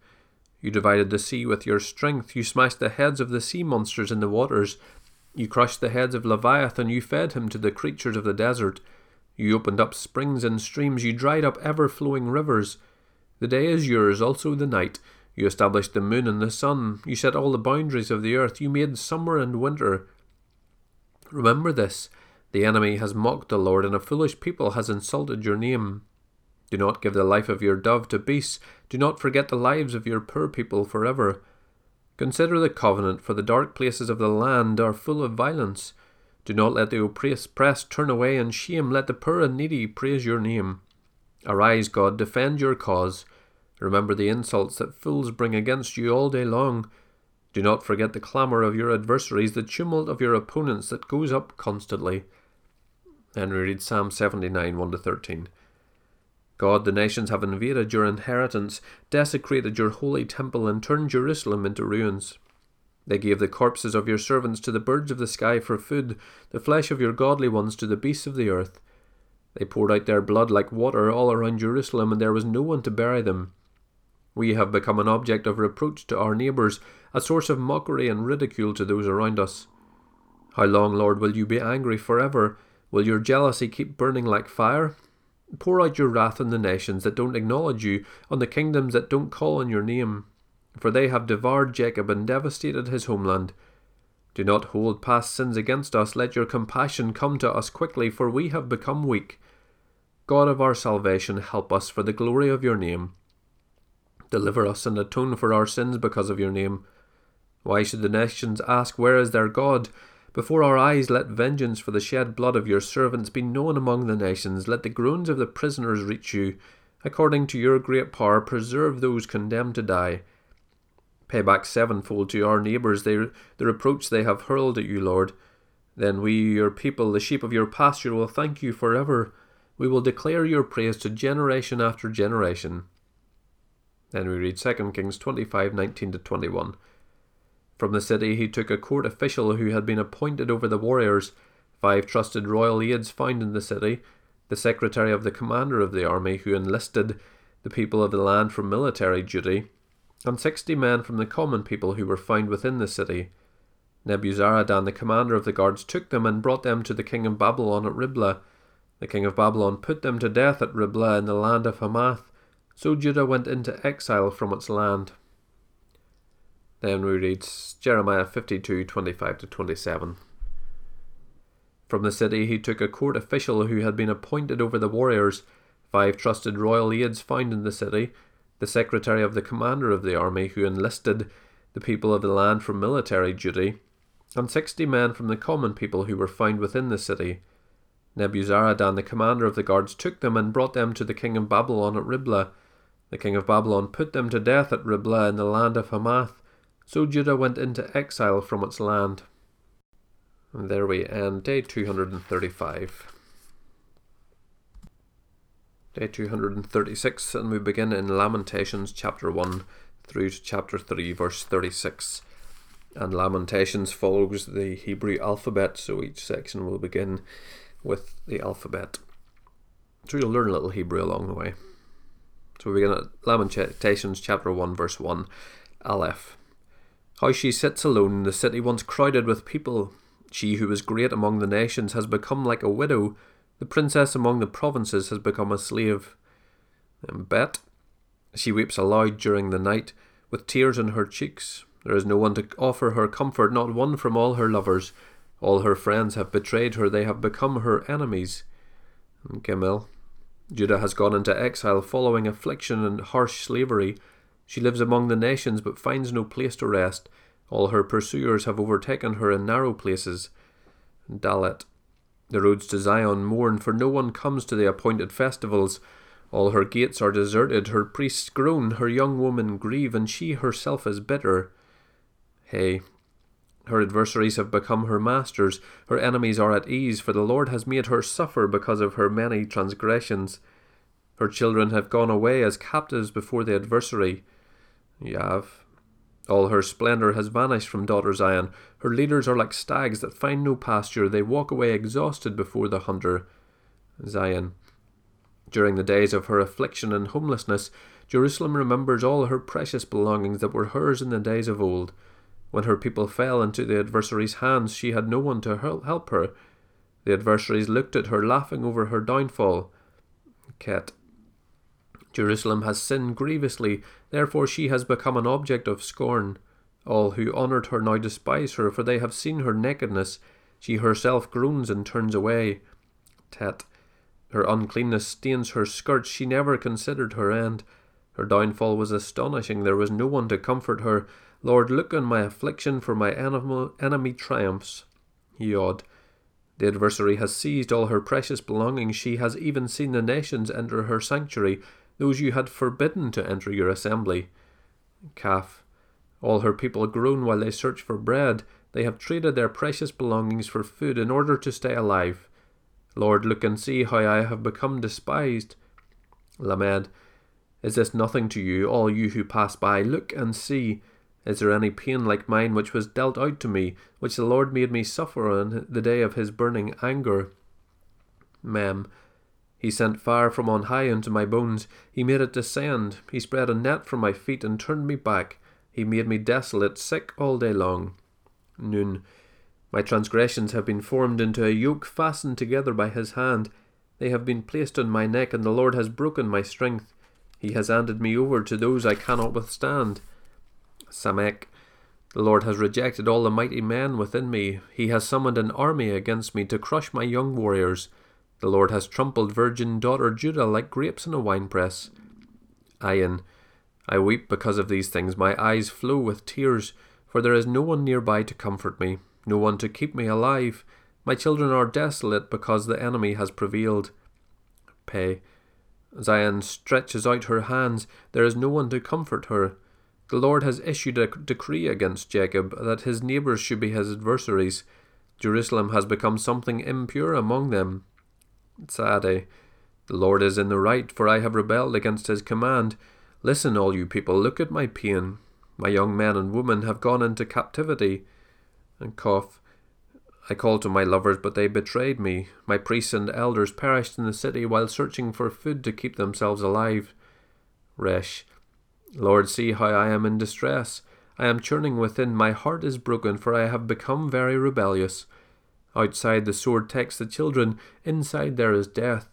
You divided the sea with your strength. You smashed the heads of the sea monsters in the waters. You crushed the heads of Leviathan. You fed him to the creatures of the desert. You opened up springs and streams. You dried up ever-flowing rivers. The day is yours, also the night. You established the moon and the sun. You set all the boundaries of the earth. You made summer and winter. Remember this. The enemy has mocked the Lord, and a foolish people has insulted your name. Do not give the life of your dove to beasts. Do not forget the lives of your poor people forever. Consider the covenant, for the dark places of the land are full of violence. Do not let the oppressed turn away in shame. Let the poor and needy praise your name. Arise, God, defend your cause. Remember the insults that fools bring against you all day long. Do not forget the clamour of your adversaries, the tumult of your opponents that goes up constantly. Then we read Psalm 79, 1-13. God, the nations have invaded your inheritance, desecrated your holy temple, and turned Jerusalem into ruins. They gave the corpses of your servants to the birds of the sky for food, the flesh of your godly ones to the beasts of the earth. They poured out their blood like water all around Jerusalem, and there was no one to bury them. We have become an object of reproach to our neighbours, a source of mockery and ridicule to those around us. How long, Lord, will you be angry forever? Will your jealousy keep burning like fire? Pour out your wrath on the nations that don't acknowledge you, on the kingdoms that don't call on your name. For they have devoured Jacob and devastated his homeland. Do not hold past sins against us. Let your compassion come to us quickly, for we have become weak. God of our salvation, help us for the glory of your name. Deliver us and atone for our sins because of your name. Why should the nations ask, where is their God? Before our eyes, let vengeance for the shed blood of your servants be known among the nations. Let the groans of the prisoners reach you. According to your great power, preserve those condemned to die. Pay back sevenfold to our neighbours the reproach they have hurled at you, Lord. Then we, your people, the sheep of your pasture, will thank you forever. We will declare your praise to generation after generation. Then we read 2 Kings 25, 19-21. From the city he took a court official who had been appointed over the warriors, 5 trusted royal aides found in the city, the secretary of the commander of the army who enlisted the people of the land for military duty, and 60 men from the common people who were found within the city. Nebuzaradan, the commander of the guards, took them and brought them to the king of Babylon at Riblah. The king of Babylon put them to death at Riblah in the land of Hamath. So Judah went into exile from its land. Then we read Jeremiah 52, 25-27. From the city he took a court official who had been appointed over the warriors, 5 trusted royal aides found in the city, the secretary of the commander of the army who enlisted the people of the land for military duty, and 60 men from the common people who were found within the city. Nebuzaradan, the commander of the guards, took them and brought them to the king of Babylon at Riblah. The king of Babylon put them to death at Riblah in the land of Hamath. So Judah went into exile from its land. And there we end day 235. Day 236, and we begin in Lamentations chapter 1 through to chapter 3, verse 36. And Lamentations follows the Hebrew alphabet, so each section will begin with the alphabet. So you'll learn a little Hebrew along the way. So we begin at Lamentations chapter 1 verse 1, Aleph. How she sits alone, the city once crowded with people. She who was great among the nations has become like a widow. The princess among the provinces has become a slave. And Bet. She weeps aloud during the night, with tears in her cheeks. There is no one to offer her comfort, not one from all her lovers. All her friends have betrayed her, they have become her enemies. And Gimel. Judah has gone into exile following affliction and harsh slavery. She lives among the nations but finds no place to rest. All her pursuers have overtaken her in narrow places. And Dalet. The roads to Zion mourn, for no one comes to the appointed festivals. All her gates are deserted, her priests groan, her young women grieve, and she herself is bitter. Hey. Her adversaries have become her masters, her enemies are at ease, for the Lord has made her suffer because of her many transgressions. Her children have gone away as captives before the adversary. Yav. All her splendour has vanished from daughter Zion. Her leaders are like stags that find no pasture, they walk away exhausted before the hunter. Zion. During the days of her affliction and homelessness, Jerusalem remembers all her precious belongings that were hers in the days of old. When her people fell into the adversary's hands, she had no one to help her. The adversaries looked at her, laughing over her downfall. Ket. Jerusalem has sinned grievously, therefore she has become an object of scorn. All who honoured her now despise her, for they have seen her nakedness. She herself groans and turns away. Tet. Her uncleanness stains her skirts, she never considered her end. Her downfall was astonishing, there was no one to comfort her. Lord, look on my affliction, for my enemy triumphs. Yod. The adversary has seized all her precious belongings. She has even seen the nations enter her sanctuary, those you had forbidden to enter your assembly. Kaf. All her people groan while they search for bread. They have traded their precious belongings for food in order to stay alive. Lord, look and see how I have become despised. Lamed. Is this nothing to you, all you who pass by? Look and see. Is there any pain like mine which was dealt out to me, which the Lord made me suffer on the day of his burning anger? Mem. He sent fire from on high into my bones. He made it descend. He spread a net for my feet and turned me back. He made me desolate, sick all day long. Nun. My transgressions have been formed into a yoke fastened together by his hand. They have been placed on my neck, and the Lord has broken my strength. He has handed me over to those I cannot withstand. Samek. The Lord has rejected all the mighty men within me. He has summoned an army against me to crush my young warriors. The Lord has trampled virgin daughter Judah like grapes in a winepress. Ayin. I weep because of these things. My eyes flow with tears, for there is no one nearby to comfort me, no one to keep me alive. My children are desolate because the enemy has prevailed. Peh. Zion stretches out her hands. There is no one to comfort her. The Lord has issued a decree against Jacob, that his neighbours should be his adversaries. Jerusalem has become something impure among them. Tzadeh. The Lord is in the right, for I have rebelled against his command. Listen, all you people, look at my pain. My young men and women have gone into captivity. And cough. I called to my lovers, but they betrayed me. My priests and elders perished in the city while searching for food to keep themselves alive. Resh. Lord, see how I am in distress. I am churning within. My heart is broken, for I have become very rebellious. Outside the sword takes the children. Inside there is death.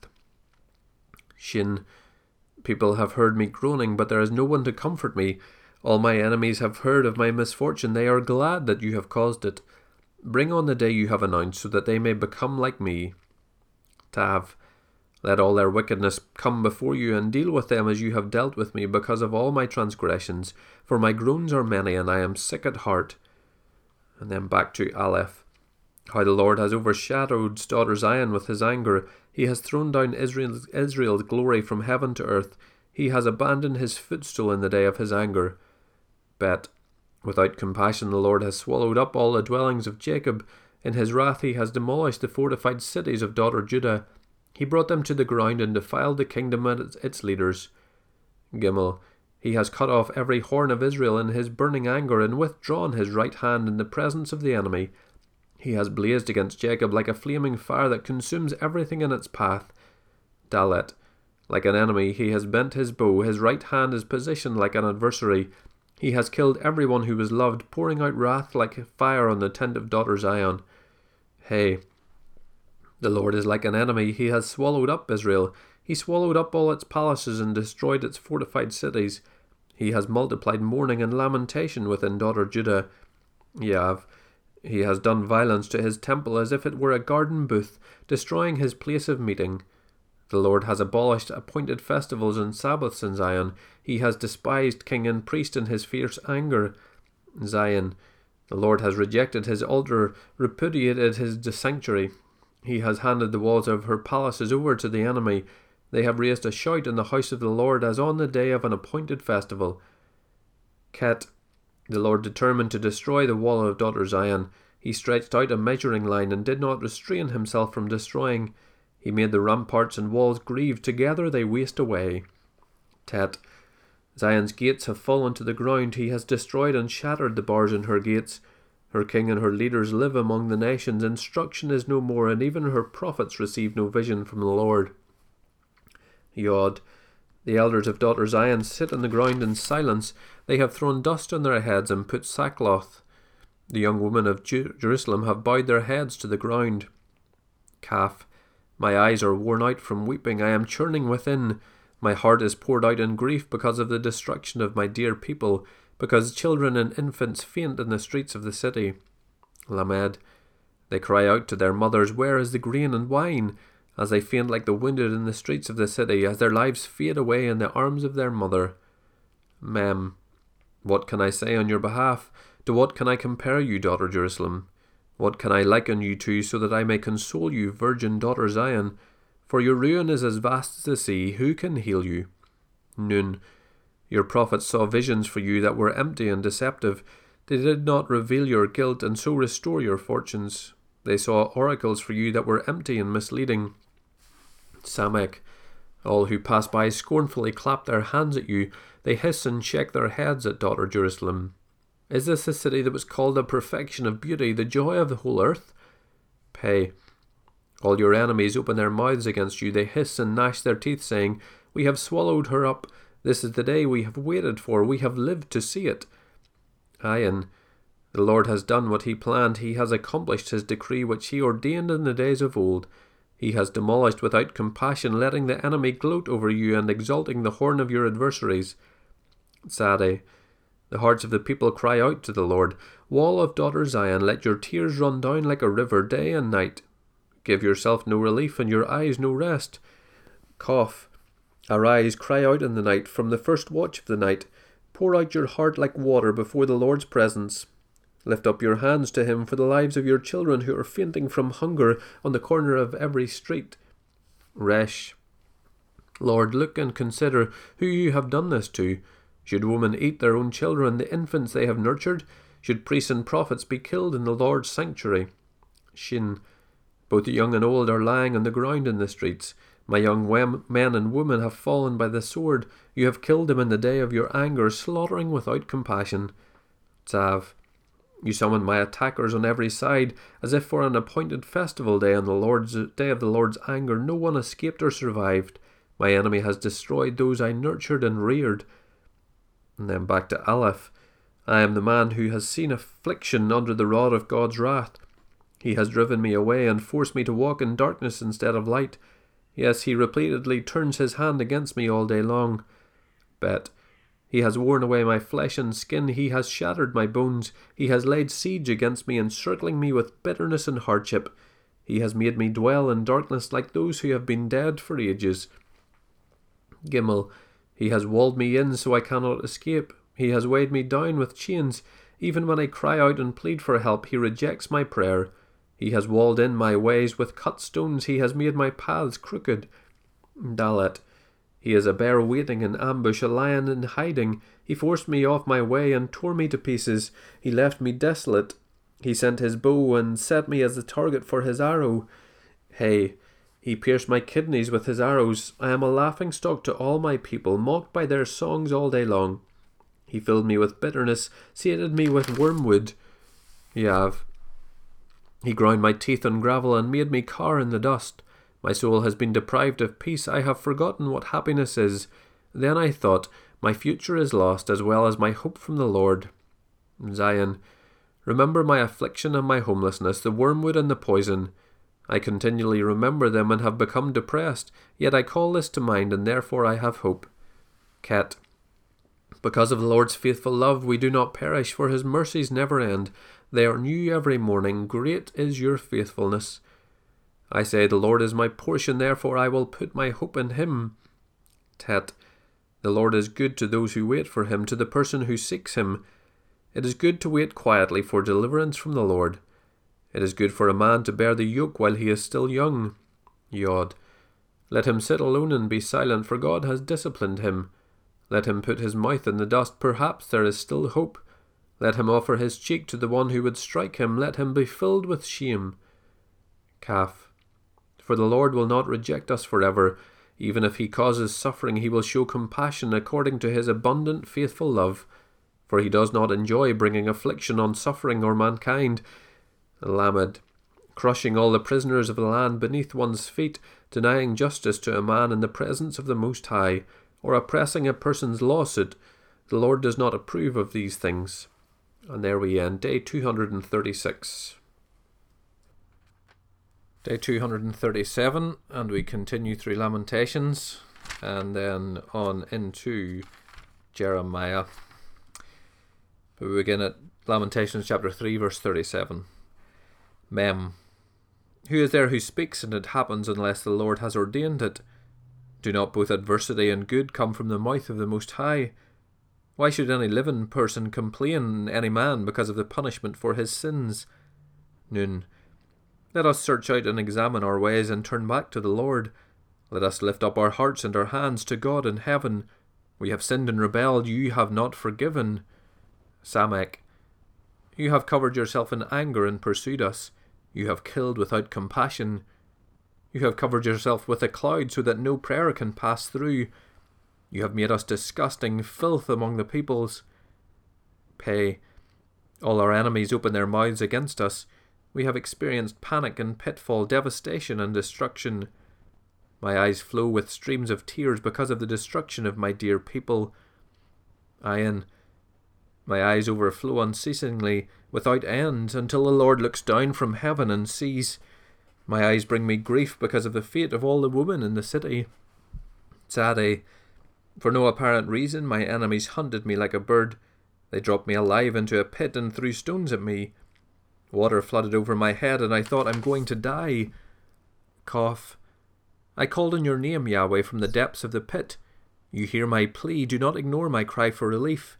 Shin. People have heard me groaning, but there is no one to comfort me. All my enemies have heard of my misfortune. They are glad that you have caused it. Bring on the day you have announced, so that they may become like me. Tav. Let all their wickedness come before you, and deal with them as you have dealt with me, because of all my transgressions. For my groans are many, and I am sick at heart. And then back to Aleph. How the Lord has overshadowed daughter Zion with his anger. He has thrown down Israel's glory from heaven to earth. He has abandoned his footstool in the day of his anger. Bet. Without compassion the Lord has swallowed up all the dwellings of Jacob. In his wrath he has demolished the fortified cities of daughter Judah. He brought them to the ground and defiled the kingdom and its leaders. Gimel. He has cut off every horn of Israel in his burning anger and withdrawn his right hand in the presence of the enemy. He has blazed against Jacob like a flaming fire that consumes everything in its path. Dalet. Like an enemy he has bent his bow. His right hand is positioned like an adversary. He has killed everyone who was loved, pouring out wrath like fire on the tent of daughter Zion. Hey, the Lord is like an enemy. He has swallowed up Israel. He swallowed up all its palaces and destroyed its fortified cities. He has multiplied mourning and lamentation within daughter Judah. Yav. He has done violence to his temple as if it were a garden booth, destroying his place of meeting. The Lord has abolished appointed festivals and Sabbaths in Zion. He has despised king and priest in his fierce anger. Zion. The Lord has rejected his altar, repudiated his sanctuary. He has handed the walls of her palaces over to the enemy. They have raised a shout in the house of the Lord as on the day of an appointed festival. Ket. The Lord determined to destroy the wall of daughter Zion. He stretched out a measuring line and did not restrain himself from destroying. He made the ramparts and walls grieve. Together they waste away. Tet. Zion's gates have fallen to the ground. He has destroyed and shattered the bars in her gates. Her king and her leaders live among the nations. Instruction is no more, and even her prophets receive no vision from the Lord. Yod. The elders of daughter Zion sit on the ground in silence. They have thrown dust on their heads and put sackcloth. The young women of Jerusalem have bowed their heads to the ground. Calf. My eyes are worn out from weeping. I am churning within. My heart is poured out in grief because of the destruction of my dear people, because children and infants faint in the streets of the city. Lamed. They cry out to their mothers, "Where is the grain and wine?" As they faint like the wounded in the streets of the city, as their lives fade away in the arms of their mother. Mem. What can I say on your behalf? To what can I compare you, daughter Jerusalem? What can I liken you to, so that I may console you, virgin daughter Zion? For your ruin is as vast as the sea. Who can heal you? Nun. Your prophets saw visions for you that were empty and deceptive. They did not reveal your guilt, and so restore your fortunes. They saw oracles for you that were empty and misleading. Samech. All who pass by scornfully clap their hands at you. They hiss and shake their heads at daughter Jerusalem. Is this the city that was called the perfection of beauty, the joy of the whole earth? Pei. All your enemies open their mouths against you. They hiss and gnash their teeth, saying, "We have swallowed her up. This is the day we have waited for. We have lived to see it." Ayin. The Lord has done what he planned. He has accomplished his decree which he ordained in the days of old. He has demolished without compassion, letting the enemy gloat over you and exalting the horn of your adversaries. Tzadeh. The hearts of the people cry out to the Lord. Wall of daughter Zion, let your tears run down like a river day and night. Give yourself no relief and your eyes no rest. Cough. Arise, cry out in the night, from the first watch of the night. Pour out your heart like water before the Lord's presence. Lift up your hands to him for the lives of your children who are fainting from hunger on the corner of every street. Resh. Lord, look and consider who you have done this to. Should women eat their own children, the infants they have nurtured? Should priests and prophets be killed in the Lord's sanctuary? Shin. Both the young and old are lying on the ground in the streets. My young men and women have fallen by the sword. You have killed them in the day of your anger, slaughtering without compassion. Tzav. You summoned my attackers on every side, as if for an appointed festival day on the day of the Lord's anger. No one escaped or survived. My enemy has destroyed those I nurtured and reared. And then back to Aleph. I am the man who has seen affliction under the rod of God's wrath. He has driven me away and forced me to walk in darkness instead of light. Yes, he repeatedly turns his hand against me all day long. Bet. He has worn away my flesh and skin. He has shattered my bones. He has laid siege against me, encircling me with bitterness and hardship. He has made me dwell in darkness like those who have been dead for ages. Gimel. He has walled me in so I cannot escape. He has weighed me down with chains. Even when I cry out and plead for help, he rejects my prayer. He has walled in my ways with cut stones. He has made my paths crooked. Dalet. He is a bear waiting in ambush, a lion in hiding. He forced me off my way and tore me to pieces. He left me desolate. He sent his bow and set me as the target for his arrow. Hey, he pierced my kidneys with his arrows. I am a laughingstock to all my people, mocked by their songs all day long. He filled me with bitterness, sated me with wormwood. Yav. He ground my teeth on gravel and made me cower in the dust. My soul has been deprived of peace. I have forgotten what happiness is. Then I thought, my future is lost as well as my hope from the Lord. Zion, remember my affliction and my homelessness, the wormwood and the poison. I continually remember them and have become depressed, yet I call this to mind and therefore I have hope. Ket, because of the Lord's faithful love we do not perish, for his mercies never end. They are new every morning. Great is your faithfulness. I say, the Lord is my portion, therefore I will put my hope in him. Tet, the Lord is good to those who wait for him, to the person who seeks him. It is good to wait quietly for deliverance from the Lord. It is good for a man to bear the yoke while he is still young. Yod, let him sit alone and be silent, for God has disciplined him. Let him put his mouth in the dust, perhaps there is still hope. Let him offer his cheek to the one who would strike him, let him be filled with shame. Kaf, for the Lord will not reject us forever. Even if he causes suffering, he will show compassion according to his abundant faithful love. For he does not enjoy bringing affliction on suffering or mankind. Lamed, crushing all the prisoners of the land beneath one's feet, denying justice to a man in the presence of the Most High, or oppressing a person's lawsuit. The Lord does not approve of these things. And there we end, day 236. Day 237, and we continue through Lamentations and then on into Jeremiah. We begin at Lamentations chapter 3 verse 37. Mem. Who is there who speaks and it happens unless the Lord has ordained it? Do not both adversity and good come from the mouth of the Most High? Why should any living person complain, any man, because of the punishment for his sins? Nun. Let us search out and examine our ways and turn back to the Lord. Let us lift up our hearts and our hands to God in heaven. We have sinned and rebelled, you have not forgiven. Samek. You have covered yourself in anger and pursued us. You have killed without compassion. You have covered yourself with a cloud so that no prayer can pass through. You have made us disgusting filth among the peoples. Pei. All our enemies open their mouths against us. We have experienced panic and pitfall, devastation and destruction. My eyes flow with streams of tears because of the destruction of my dear people. Ayin. My eyes overflow unceasingly, without end, until the Lord looks down from heaven and sees. My eyes bring me grief because of the fate of all the women in the city. Tzadeh. For no apparent reason my enemies hunted me like a bird. They dropped me alive into a pit and threw stones at me. Water flooded over my head, and I thought, I'm going to die. Cough. I called on your name, Yahweh, from the depths of the pit. You hear my plea. Do not ignore my cry for relief.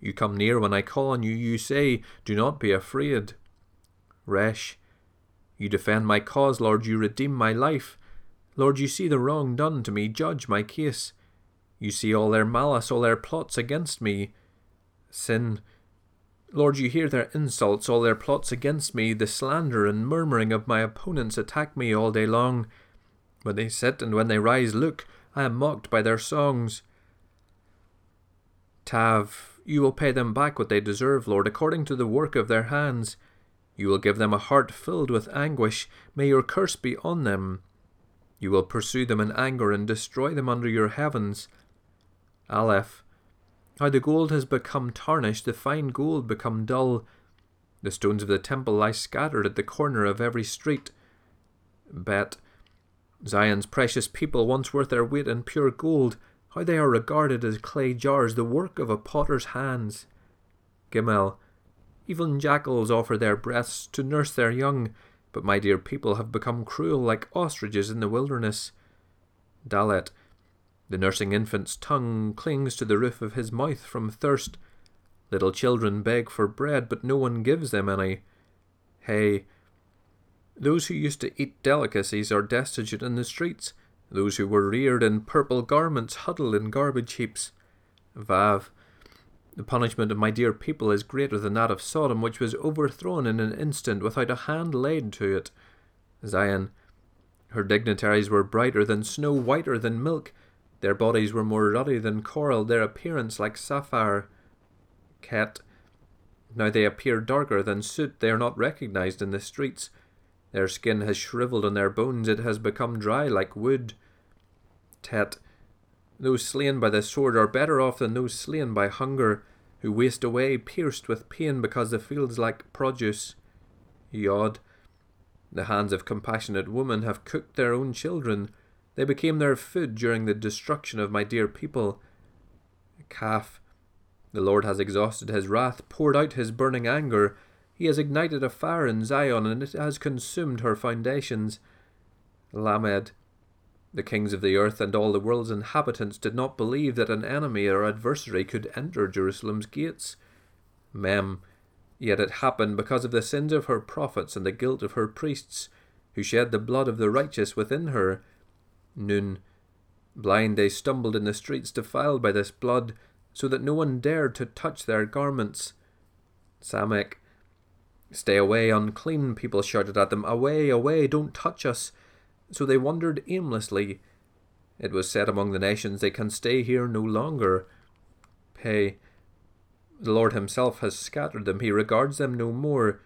You come near when I call on you. You say, do not be afraid. Resh. You defend my cause, Lord. You redeem my life. Lord, you see the wrong done to me. Judge my case. You see all their malice, all their plots against me. Sin. Lord, you hear their insults, all their plots against me, the slander and murmuring of my opponents attack me all day long. When they sit and when they rise, look, I am mocked by their songs. Tav, you will pay them back what they deserve, Lord, according to the work of their hands. You will give them a heart filled with anguish. May your curse be on them. You will pursue them in anger and destroy them under your heavens. Aleph, how the gold has become tarnished, the fine gold become dull. The stones of the temple lie scattered at the corner of every street. Bet, Zion's precious people, once worth their weight in pure gold, how they are regarded as clay jars, the work of a potter's hands. Gimel, even jackals offer their breasts to nurse their young, but my dear people have become cruel like ostriches in the wilderness. Dalet, the nursing infant's tongue clings to the roof of his mouth from thirst. Little children beg for bread, but no one gives them any. Hey, those who used to eat delicacies are destitute in the streets. Those who were reared in purple garments huddle in garbage heaps. Vav, the punishment of my dear people is greater than that of Sodom, which was overthrown in an instant without a hand laid to it. Zion, her dignitaries were brighter than snow, whiter than milk. Their bodies were more ruddy than coral, their appearance like sapphire. Ket, now they appear darker than soot, they are not recognized in the streets. Their skin has shrivelled on their bones, it has become dry like wood. Tet, those slain by the sword are better off than those slain by hunger, who waste away, pierced with pain, because the fields lack produce. Yod, the hands of compassionate women have cooked their own children. They became their food during the destruction of my dear people. Kaf, the Lord has exhausted his wrath, poured out his burning anger. He has ignited a fire in Zion, and it has consumed her foundations. Lamed, the kings of the earth and all the world's inhabitants did not believe that an enemy or adversary could enter Jerusalem's gates. Mem, yet it happened because of the sins of her prophets and the guilt of her priests, who shed the blood of the righteous within her. Nun, blind they stumbled in the streets defiled by this blood, so that no one dared to touch their garments. Samek, stay away, unclean, people shouted at them. Away, away, don't touch us. So they wandered aimlessly. It was said among the nations, they can stay here no longer. Pei, the Lord himself has scattered them. He regards them no more.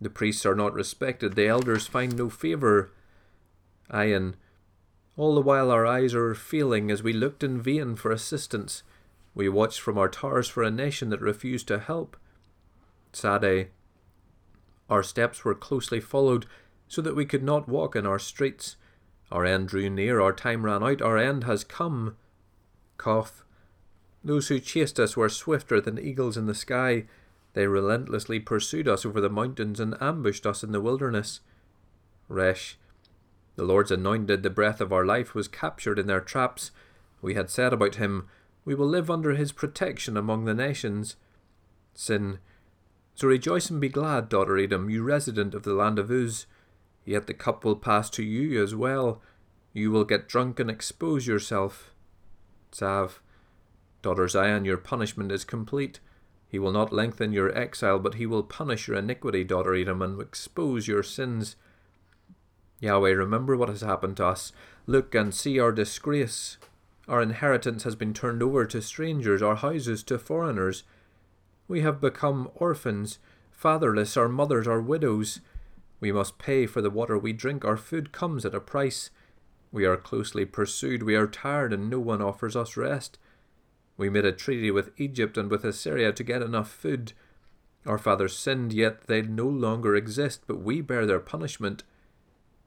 The priests are not respected. The elders find no favour. Ayin, all the while our eyes are failing as we looked in vain for assistance. We watched from our towers for a nation that refused to help. Sade, our steps were closely followed, so that we could not walk in our streets. Our end drew near, our time ran out, our end has come. Kof, those who chased us were swifter than eagles in the sky. They relentlessly pursued us over the mountains and ambushed us in the wilderness. Resh, the Lord's anointed, the breath of our life, was captured in their traps. We had said about him, we will live under his protection among the nations. Sin, so rejoice and be glad, daughter Edom, you resident of the land of Uz. Yet the cup will pass to you as well. You will get drunk and expose yourself. Tzav, daughter Zion, your punishment is complete. He will not lengthen your exile, but he will punish your iniquity, daughter Edom, and expose your sins. Yahweh, remember what has happened to us. Look and see our disgrace. Our inheritance has been turned over to strangers, our houses to foreigners. We have become orphans, fatherless, our mothers are widows. We must pay for the water we drink, our food comes at a price. We are closely pursued, we are tired, and no one offers us rest. We made a treaty with Egypt and with Assyria to get enough food. Our fathers sinned, yet they no longer exist, but we bear their punishment.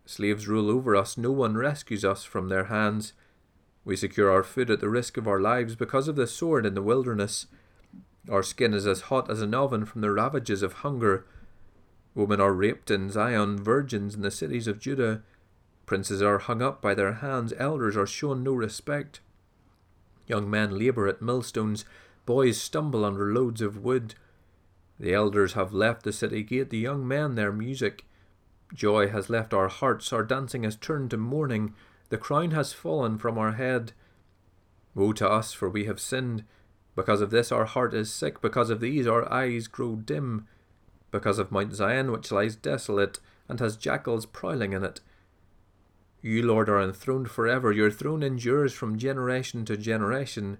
Slaves rule over us, no one rescues us from their hands. We secure our food at the risk of our lives because of the sword in the wilderness. Our skin is as hot as an oven from the ravages of hunger. Women are raped in Zion, virgins in the cities of Judah. Princes are hung up by their hands, elders are shown no respect. Young men labour at millstones, boys stumble under loads of wood. The elders have left the city gate, the young men their music. Joy has left our hearts, our dancing has turned to mourning, the crown has fallen from our head. Woe to us, for we have sinned. Because of this our heart is sick, because of these our eyes grow dim. Because of Mount Zion, which lies desolate, and has jackals prowling in it. You, Lord, are enthroned forever. Your throne endures from generation to generation.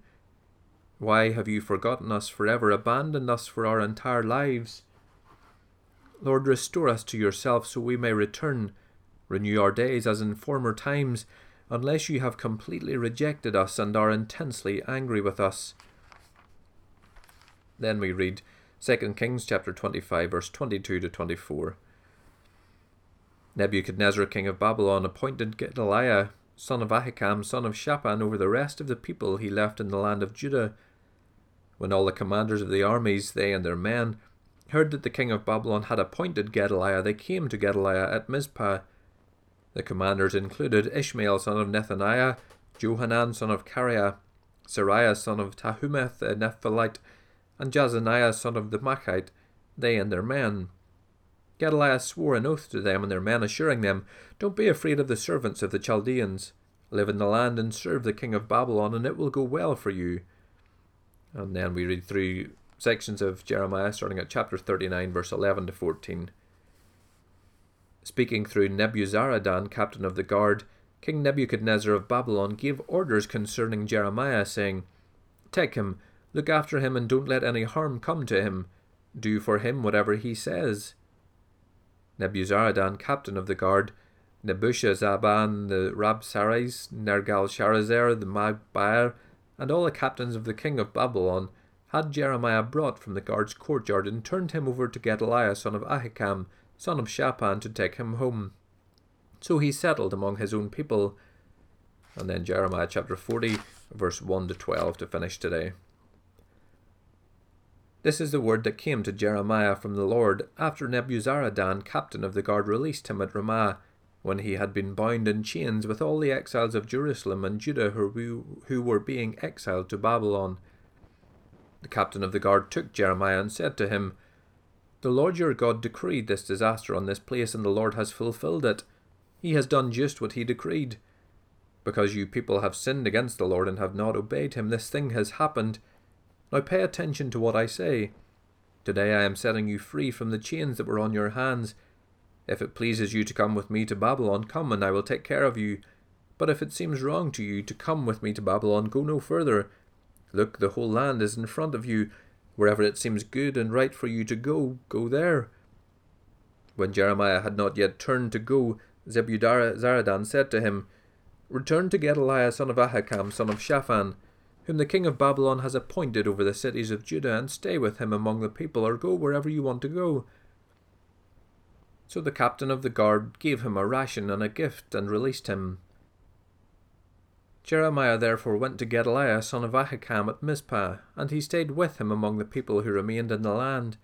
Why have you forgotten us forever, abandoned us for our entire lives? Lord, restore us to yourself so we may return. Renew our days as in former times, unless you have completely rejected us and are intensely angry with us. Then we read 2 Kings chapter 25, verse 22 to 24. Nebuchadnezzar, king of Babylon, appointed Gedaliah, son of Ahikam, son of Shaphan, over the rest of the people he left in the land of Judah. When all the commanders of the armies, they and their men, heard that the king of Babylon had appointed Gedaliah, they came to Gedaliah at Mizpah. The commanders included Ishmael, son of Nethaniah, Johanan, son of Kareah, Sariah, son of Tahumeth the Nephthalite, and Jazaniah, son of the Machite, they and their men. Gedaliah swore an oath to them and their men, assuring them, "Don't be afraid of the servants of the Chaldeans. Live in the land and serve the king of Babylon, and it will go well for you." And then we read through sections of Jeremiah, starting at chapter 39, verse 11 to 14. Speaking through Nebuzaradan, captain of the guard, King Nebuchadnezzar of Babylon gave orders concerning Jeremiah, saying, "Take him, look after him, and don't let any harm come to him. Do for him whatever he says." Nebuzaradan, captain of the guard, Nebuzaradan the Rabsaris, Nergal-Sharezer the Magbier, and all the captains of the king of Babylon, had Jeremiah brought from the guard's courtyard and turned him over to Gedaliah, son of Ahikam, son of Shaphan, to take him home. So he settled among his own people. And then Jeremiah chapter 40, verse 1 to 12 to finish today. This is the word that came to Jeremiah from the Lord after Nebuzaradan, captain of the guard, released him at Ramah, when he had been bound in chains with all the exiles of Jerusalem and Judah who were being exiled to Babylon. The captain of the guard took Jeremiah and said to him, "The Lord your God decreed this disaster on this place, and the Lord has fulfilled it. He has done just what he decreed. Because you people have sinned against the Lord and have not obeyed him, this thing has happened. Now pay attention to what I say. Today I am setting you free from the chains that were on your hands. If it pleases you to come with me to Babylon, come, and I will take care of you. But if it seems wrong to you to come with me to Babylon, go no further. Look, the whole land is in front of you. Wherever it seems good and right for you to go, go there." When Jeremiah had not yet turned to go, Nebuzaradan said to him, "Return to Gedaliah, son of Ahikam, son of Shaphan, whom the king of Babylon has appointed over the cities of Judah, and stay with him among the people, or go wherever you want to go." So the captain of the guard gave him a ration and a gift, and released him. Jeremiah therefore went to Gedaliah, son of Ahikam, at Mizpah, and he stayed with him among the people who remained in the land.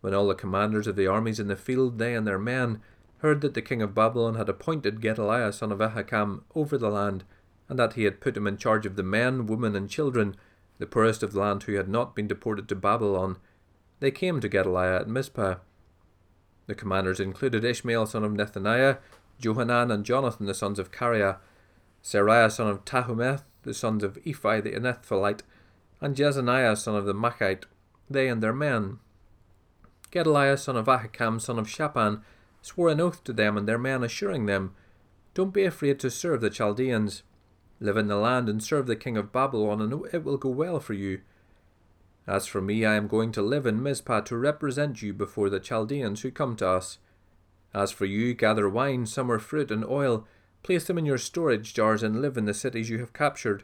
When all the commanders of the armies in the field, they and their men, heard that the king of Babylon had appointed Gedaliah, son of Ahikam, over the land, and that he had put him in charge of the men, women, and children, the poorest of the land who had not been deported to Babylon, they came to Gedaliah at Mizpah. The commanders included Ishmael, son of Nethaniah, Johanan and Jonathan, the sons of Kareah, Sariah, son of Tahumeth, the sons of Ephi the Nethalite, and Jezaniah, son of the Machite, they and their men. Gedaliah, son of Ahikam, son of Shaphan, swore an oath to them and their men, assuring them, "Don't be afraid to serve the Chaldeans. Live in the land and serve the king of Babylon, and it will go well for you. As for me, I am going to live in Mizpah to represent you before the Chaldeans who come to us. As for you, gather wine, summer fruit, and oil, place them in your storage jars, and live in the cities you have captured."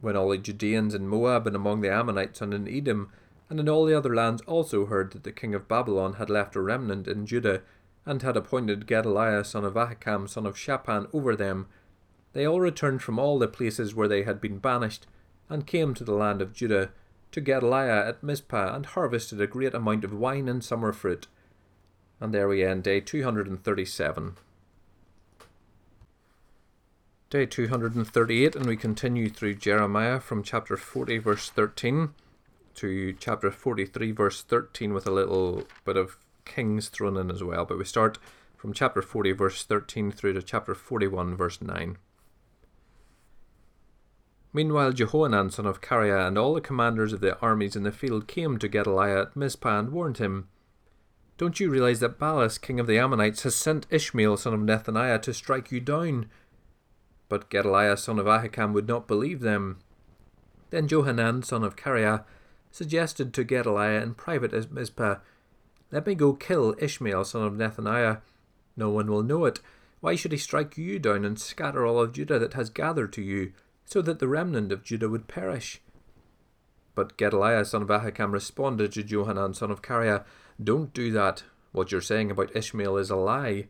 When all the Judeans in Moab and among the Ammonites and in Edom and in all the other lands also heard that the king of Babylon had left a remnant in Judah and had appointed Gedaliah, son of Ahikam, son of Shaphan, over them, they all returned from all the places where they had been banished, and came to the land of Judah, to Gedaliah at Mizpah, and harvested a great amount of wine and summer fruit. And there we end day 237. Day 238, and we continue through Jeremiah from chapter 40, verse 13, to chapter 43, verse 13, with a little bit of kings thrown in as well. But we start from chapter 40, verse 13, through to chapter 41, verse 9. Meanwhile, Johanan, son of Kareah, and all the commanders of the armies in the field came to Gedaliah at Mizpah and warned him. Don't you realize that Balas, king of the Ammonites, has sent Ishmael, son of Nethaniah, to strike you down? But Gedaliah, son of Ahikam, would not believe them. Then Johanan, son of Kareah, suggested to Gedaliah in private at Mizpah, Let me go kill Ishmael, son of Nethaniah. No one will know it. Why should he strike you down and scatter all of Judah that has gathered to you, so that the remnant of Judah would perish? But Gedaliah, son of Ahikam, responded to Johanan, son of Kareah, Don't do that. What you're saying about Ishmael is a lie.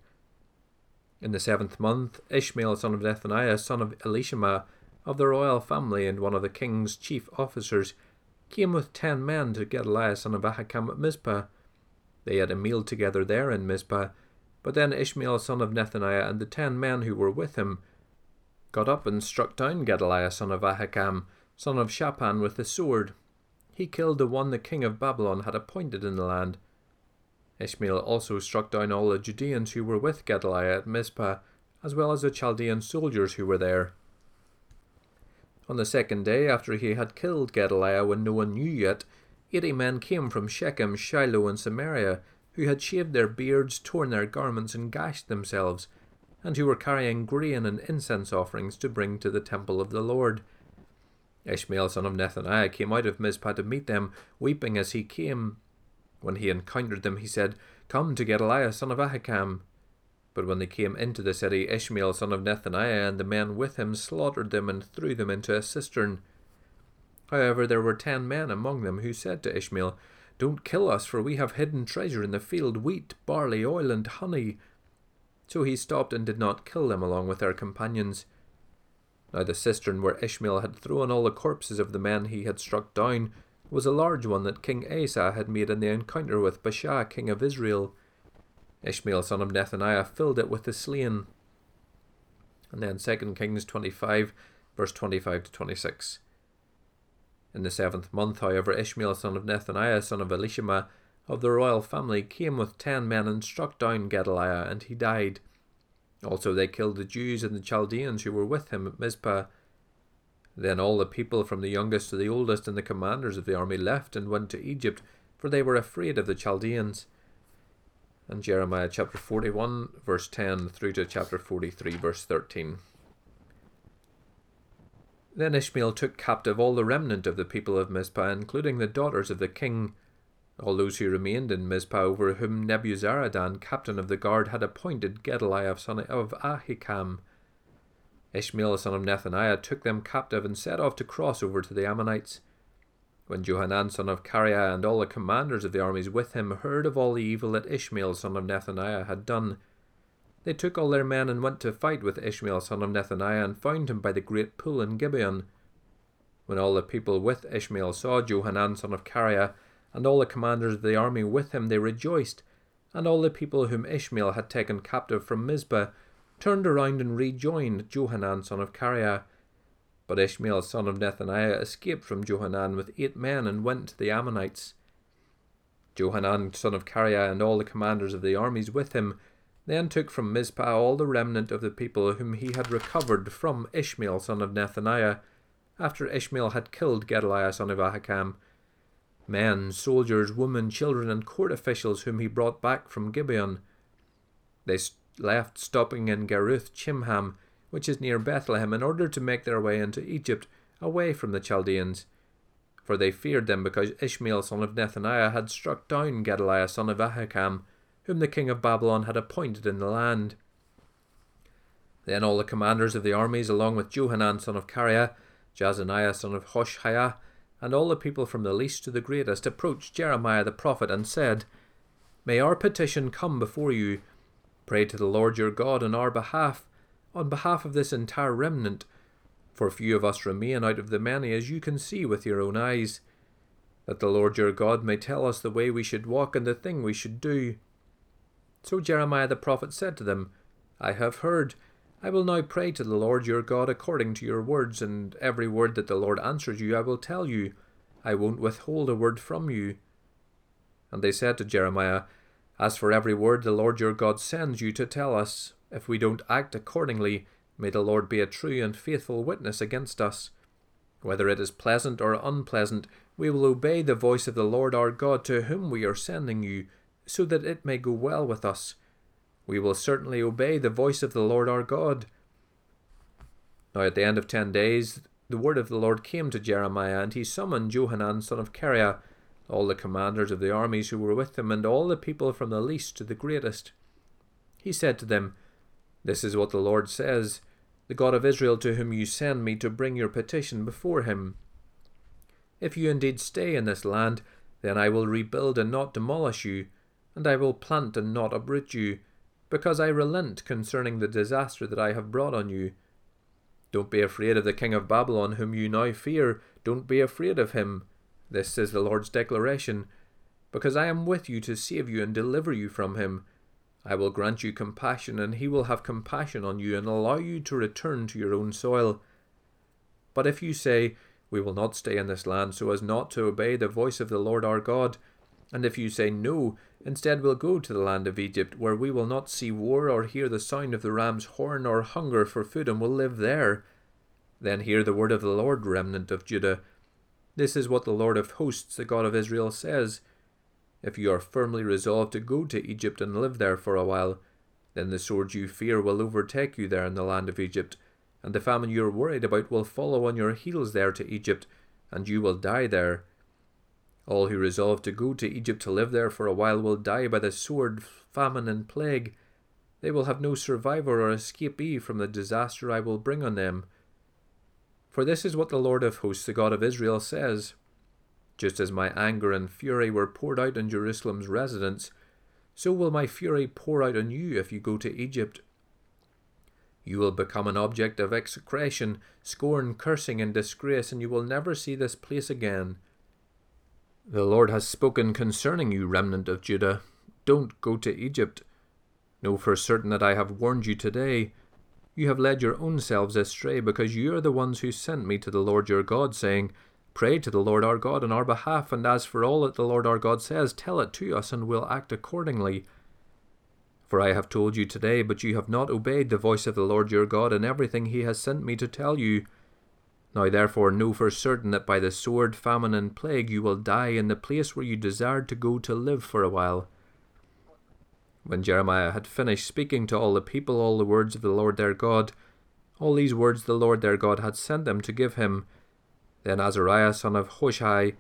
In the 7th month, Ishmael, son of Nethaniah, son of Elishama, of the royal family and one of the king's chief officers, came with 10 men to Gedaliah, son of Ahikam, at Mizpah. They had a meal together there in Mizpah, but then Ishmael, son of Nethaniah, and the 10 men who were with him got up and struck down Gedaliah, son of Ahikam, son of Shaphan, with the sword. He killed the one the king of Babylon had appointed in the land. Ishmael also struck down all the Judeans who were with Gedaliah at Mizpah, as well as the Chaldean soldiers who were there. On the 2nd day, after he had killed Gedaliah when no one knew yet, 80 men came from Shechem, Shiloh, and Samaria, who had shaved their beards, torn their garments, and gashed themselves, and who were carrying grain and incense offerings to bring to the temple of the Lord. Ishmael, son of Nethaniah, came out of Mizpah to meet them, weeping as he came. When he encountered them, he said, Come to Gedaliah, son of Ahikam. But when they came into the city, Ishmael, son of Nethaniah, and the men with him slaughtered them and threw them into a cistern. However, there were 10 men among them who said to Ishmael, Don't kill us, for we have hidden treasure in the field, wheat, barley, oil, and honey. So he stopped and did not kill them along with their companions. Now the cistern where Ishmael had thrown all the corpses of the men he had struck down was a large one that King Asa had made in the encounter with Baasha, king of Israel. Ishmael, son of Nethaniah, filled it with the slain. And then 2 Kings 25, verse 25 to 26. In the 7th month, however, Ishmael, son of Nethaniah, son of Elishama, of the royal family, came with 10 men and struck down Gedaliah, and he died. Also they killed the Jews and the Chaldeans who were with him at Mizpah. Then all the people from the youngest to the oldest and the commanders of the army left and went to Egypt, for they were afraid of the Chaldeans. And Jeremiah chapter 41 verse 10 through to chapter 43 verse 13. Then Ishmael took captive all the remnant of the people of Mizpah, including the daughters of the king, all those who remained in Mizpah, over whom Nebuzaradan, captain of the guard, had appointed Gedaliah, son of Ahikam. Ishmael, son of Nethaniah, took them captive and set off to cross over to the Ammonites. When Johanan, son of Kareah, and all the commanders of the armies with him heard of all the evil that Ishmael, son of Nethaniah, had done, they took all their men and went to fight with Ishmael, son of Nethaniah, and found him by the great pool in Gibeon. When all the people with Ishmael saw Johanan, son of Kareah, and all the commanders of the army with him, they rejoiced, and all the people whom Ishmael had taken captive from Mizpah turned around and rejoined Johanan, son of Kareah. But Ishmael, son of Nethaniah, escaped from Johanan with 8 men and went to the Ammonites. Johanan, son of Kareah, and all the commanders of the armies with him then took from Mizpah all the remnant of the people whom he had recovered from Ishmael, son of Nethaniah, after Ishmael had killed Gedaliah, son of Ahikam, men, soldiers, women, children, and court officials whom he brought back from Gibeon. They left, stopping in Garuth Chimham, which is near Bethlehem, in order to make their way into Egypt, away from the Chaldeans. For they feared them, because Ishmael, son of Nethaniah, had struck down Gedaliah, son of Ahikam, whom the king of Babylon had appointed in the land. Then all the commanders of the armies, along with Johanan, son of Kareah, Jazaniah, son of Hoshaiah, and all the people from the least to the greatest, approached Jeremiah the prophet and said, May our petition come before you. Pray to the Lord your God on our behalf, on behalf of this entire remnant, for few of us remain out of the many, as you can see with your own eyes, that the Lord your God may tell us the way we should walk and the thing we should do. So Jeremiah the prophet said to them, I have heard. I will now pray to the Lord your God according to your words, and every word that the Lord answers you I will tell you. I won't withhold a word from you. And they said to Jeremiah, As for every word the Lord your God sends you to tell us, if we don't act accordingly, may the Lord be a true and faithful witness against us. Whether it is pleasant or unpleasant, we will obey the voice of the Lord our God to whom we are sending you, so that it may go well with us. We will certainly obey the voice of the Lord our God. Now at the end of 10 days, the word of the Lord came to Jeremiah, and he summoned Johanan son of Kareah, all the commanders of the armies who were with him, and all the people from the least to the greatest. He said to them, "This is what the Lord says, the God of Israel, to whom you send me to bring your petition before him. If you indeed stay in this land, then I will rebuild and not demolish you, and I will plant and not uproot you, because I relent concerning the disaster that I have brought on you. Don't be afraid of the king of Babylon, whom you now fear. Don't be afraid of him. This is the Lord's declaration, because I am with you to save you and deliver you from him. I will grant you compassion, and he will have compassion on you and allow you to return to your own soil. But if you say, 'We will not stay in this land,' so as not to obey the voice of the Lord our God, and if you say, 'No, instead we'll go to the land of Egypt, where we will not see war or hear the sound of the ram's horn or hunger for food, and will live there,' then hear the word of the Lord, remnant of Judah. This is what the Lord of hosts, the God of Israel, says. If you are firmly resolved to go to Egypt and live there for a while, then the sword you fear will overtake you there in the land of Egypt, and the famine you are worried about will follow on your heels there to Egypt, and you will die there. All who resolve to go to Egypt to live there for a while will die by the sword, famine, and plague. They will have no survivor or escapee from the disaster I will bring on them. For this is what the Lord of hosts, the God of Israel, says. Just as my anger and fury were poured out on Jerusalem's residents, so will my fury pour out on you if you go to Egypt. You will become an object of execration, scorn, cursing, and disgrace, and you will never see this place again. The Lord has spoken concerning you, remnant of Judah. Don't go to Egypt. Know for certain that I have warned you today. You have led your own selves astray, because you are the ones who sent me to the Lord your God, saying, 'Pray to the Lord our God on our behalf, and as for all that the Lord our God says, tell it to us, and we'll act accordingly.' For I have told you today, but you have not obeyed the voice of the Lord your God in everything he has sent me to tell you. Now therefore know for certain that by the sword, famine, and plague you will die in the place where you desired to go to live for a while." When Jeremiah had finished speaking to all the people all the words of the Lord their God, all these words the Lord their God had sent them to give him, then Azariah son of Hoshai,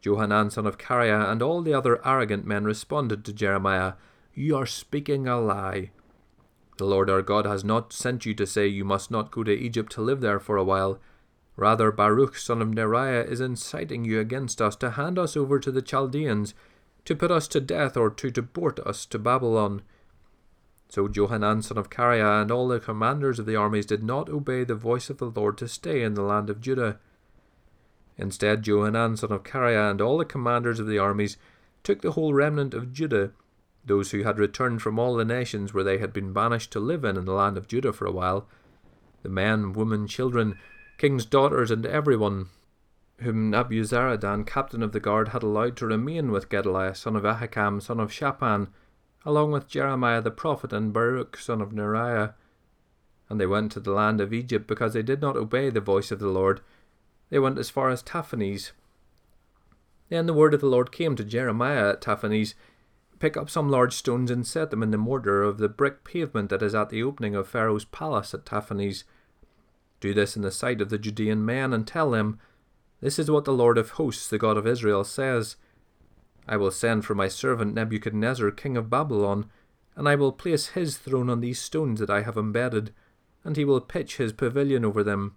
Johanan son of Kareah, and all the other arrogant men responded to Jeremiah, "You are speaking a lie. The Lord our God has not sent you to say you must not go to Egypt to live there for a while. Rather, Baruch son of Neriah is inciting you against us to hand us over to the Chaldeans, to put us to death or to deport us to Babylon." So Johanan son of Kareah and all the commanders of the armies did not obey the voice of the Lord to stay in the land of Judah. Instead, Johanan son of Kareah and all the commanders of the armies took the whole remnant of Judah, those who had returned from all the nations where they had been banished to live in the land of Judah for a while, the men, women, children, king's daughters, and everyone whom Nebuzaradan, captain of the guard, had allowed to remain with Gedaliah son of Ahikam, son of Shaphan, along with Jeremiah the prophet and Baruch son of Neriah. And they went to the land of Egypt, because they did not obey the voice of the Lord. They went as far as Taphanes. Then the word of the Lord came to Jeremiah at Taphanes, "Pick up some large stones and set them in the mortar of the brick pavement that is at the opening of Pharaoh's palace at Taphanes. Do this in the sight of the Judean men, and tell them, 'This is what the Lord of hosts, the God of Israel, says. I will send for my servant Nebuchadnezzar, king of Babylon, and I will place his throne on these stones that I have embedded, and he will pitch his pavilion over them.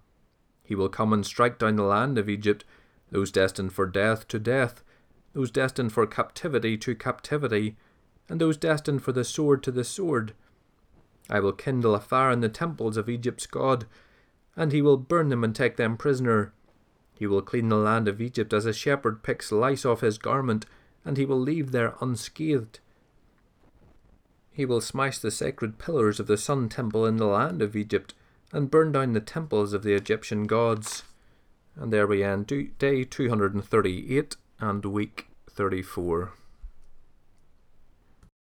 He will come and strike down the land of Egypt, those destined for death to death, those destined for captivity to captivity, and those destined for the sword to the sword. I will kindle a fire in the temples of Egypt's God, and he will burn them and take them prisoner. He will clean the land of Egypt as a shepherd picks lice off his garment, and he will leave there unscathed. He will smash the sacred pillars of the sun temple in the land of Egypt, and burn down the temples of the Egyptian gods." And there we end day 238. And week 34.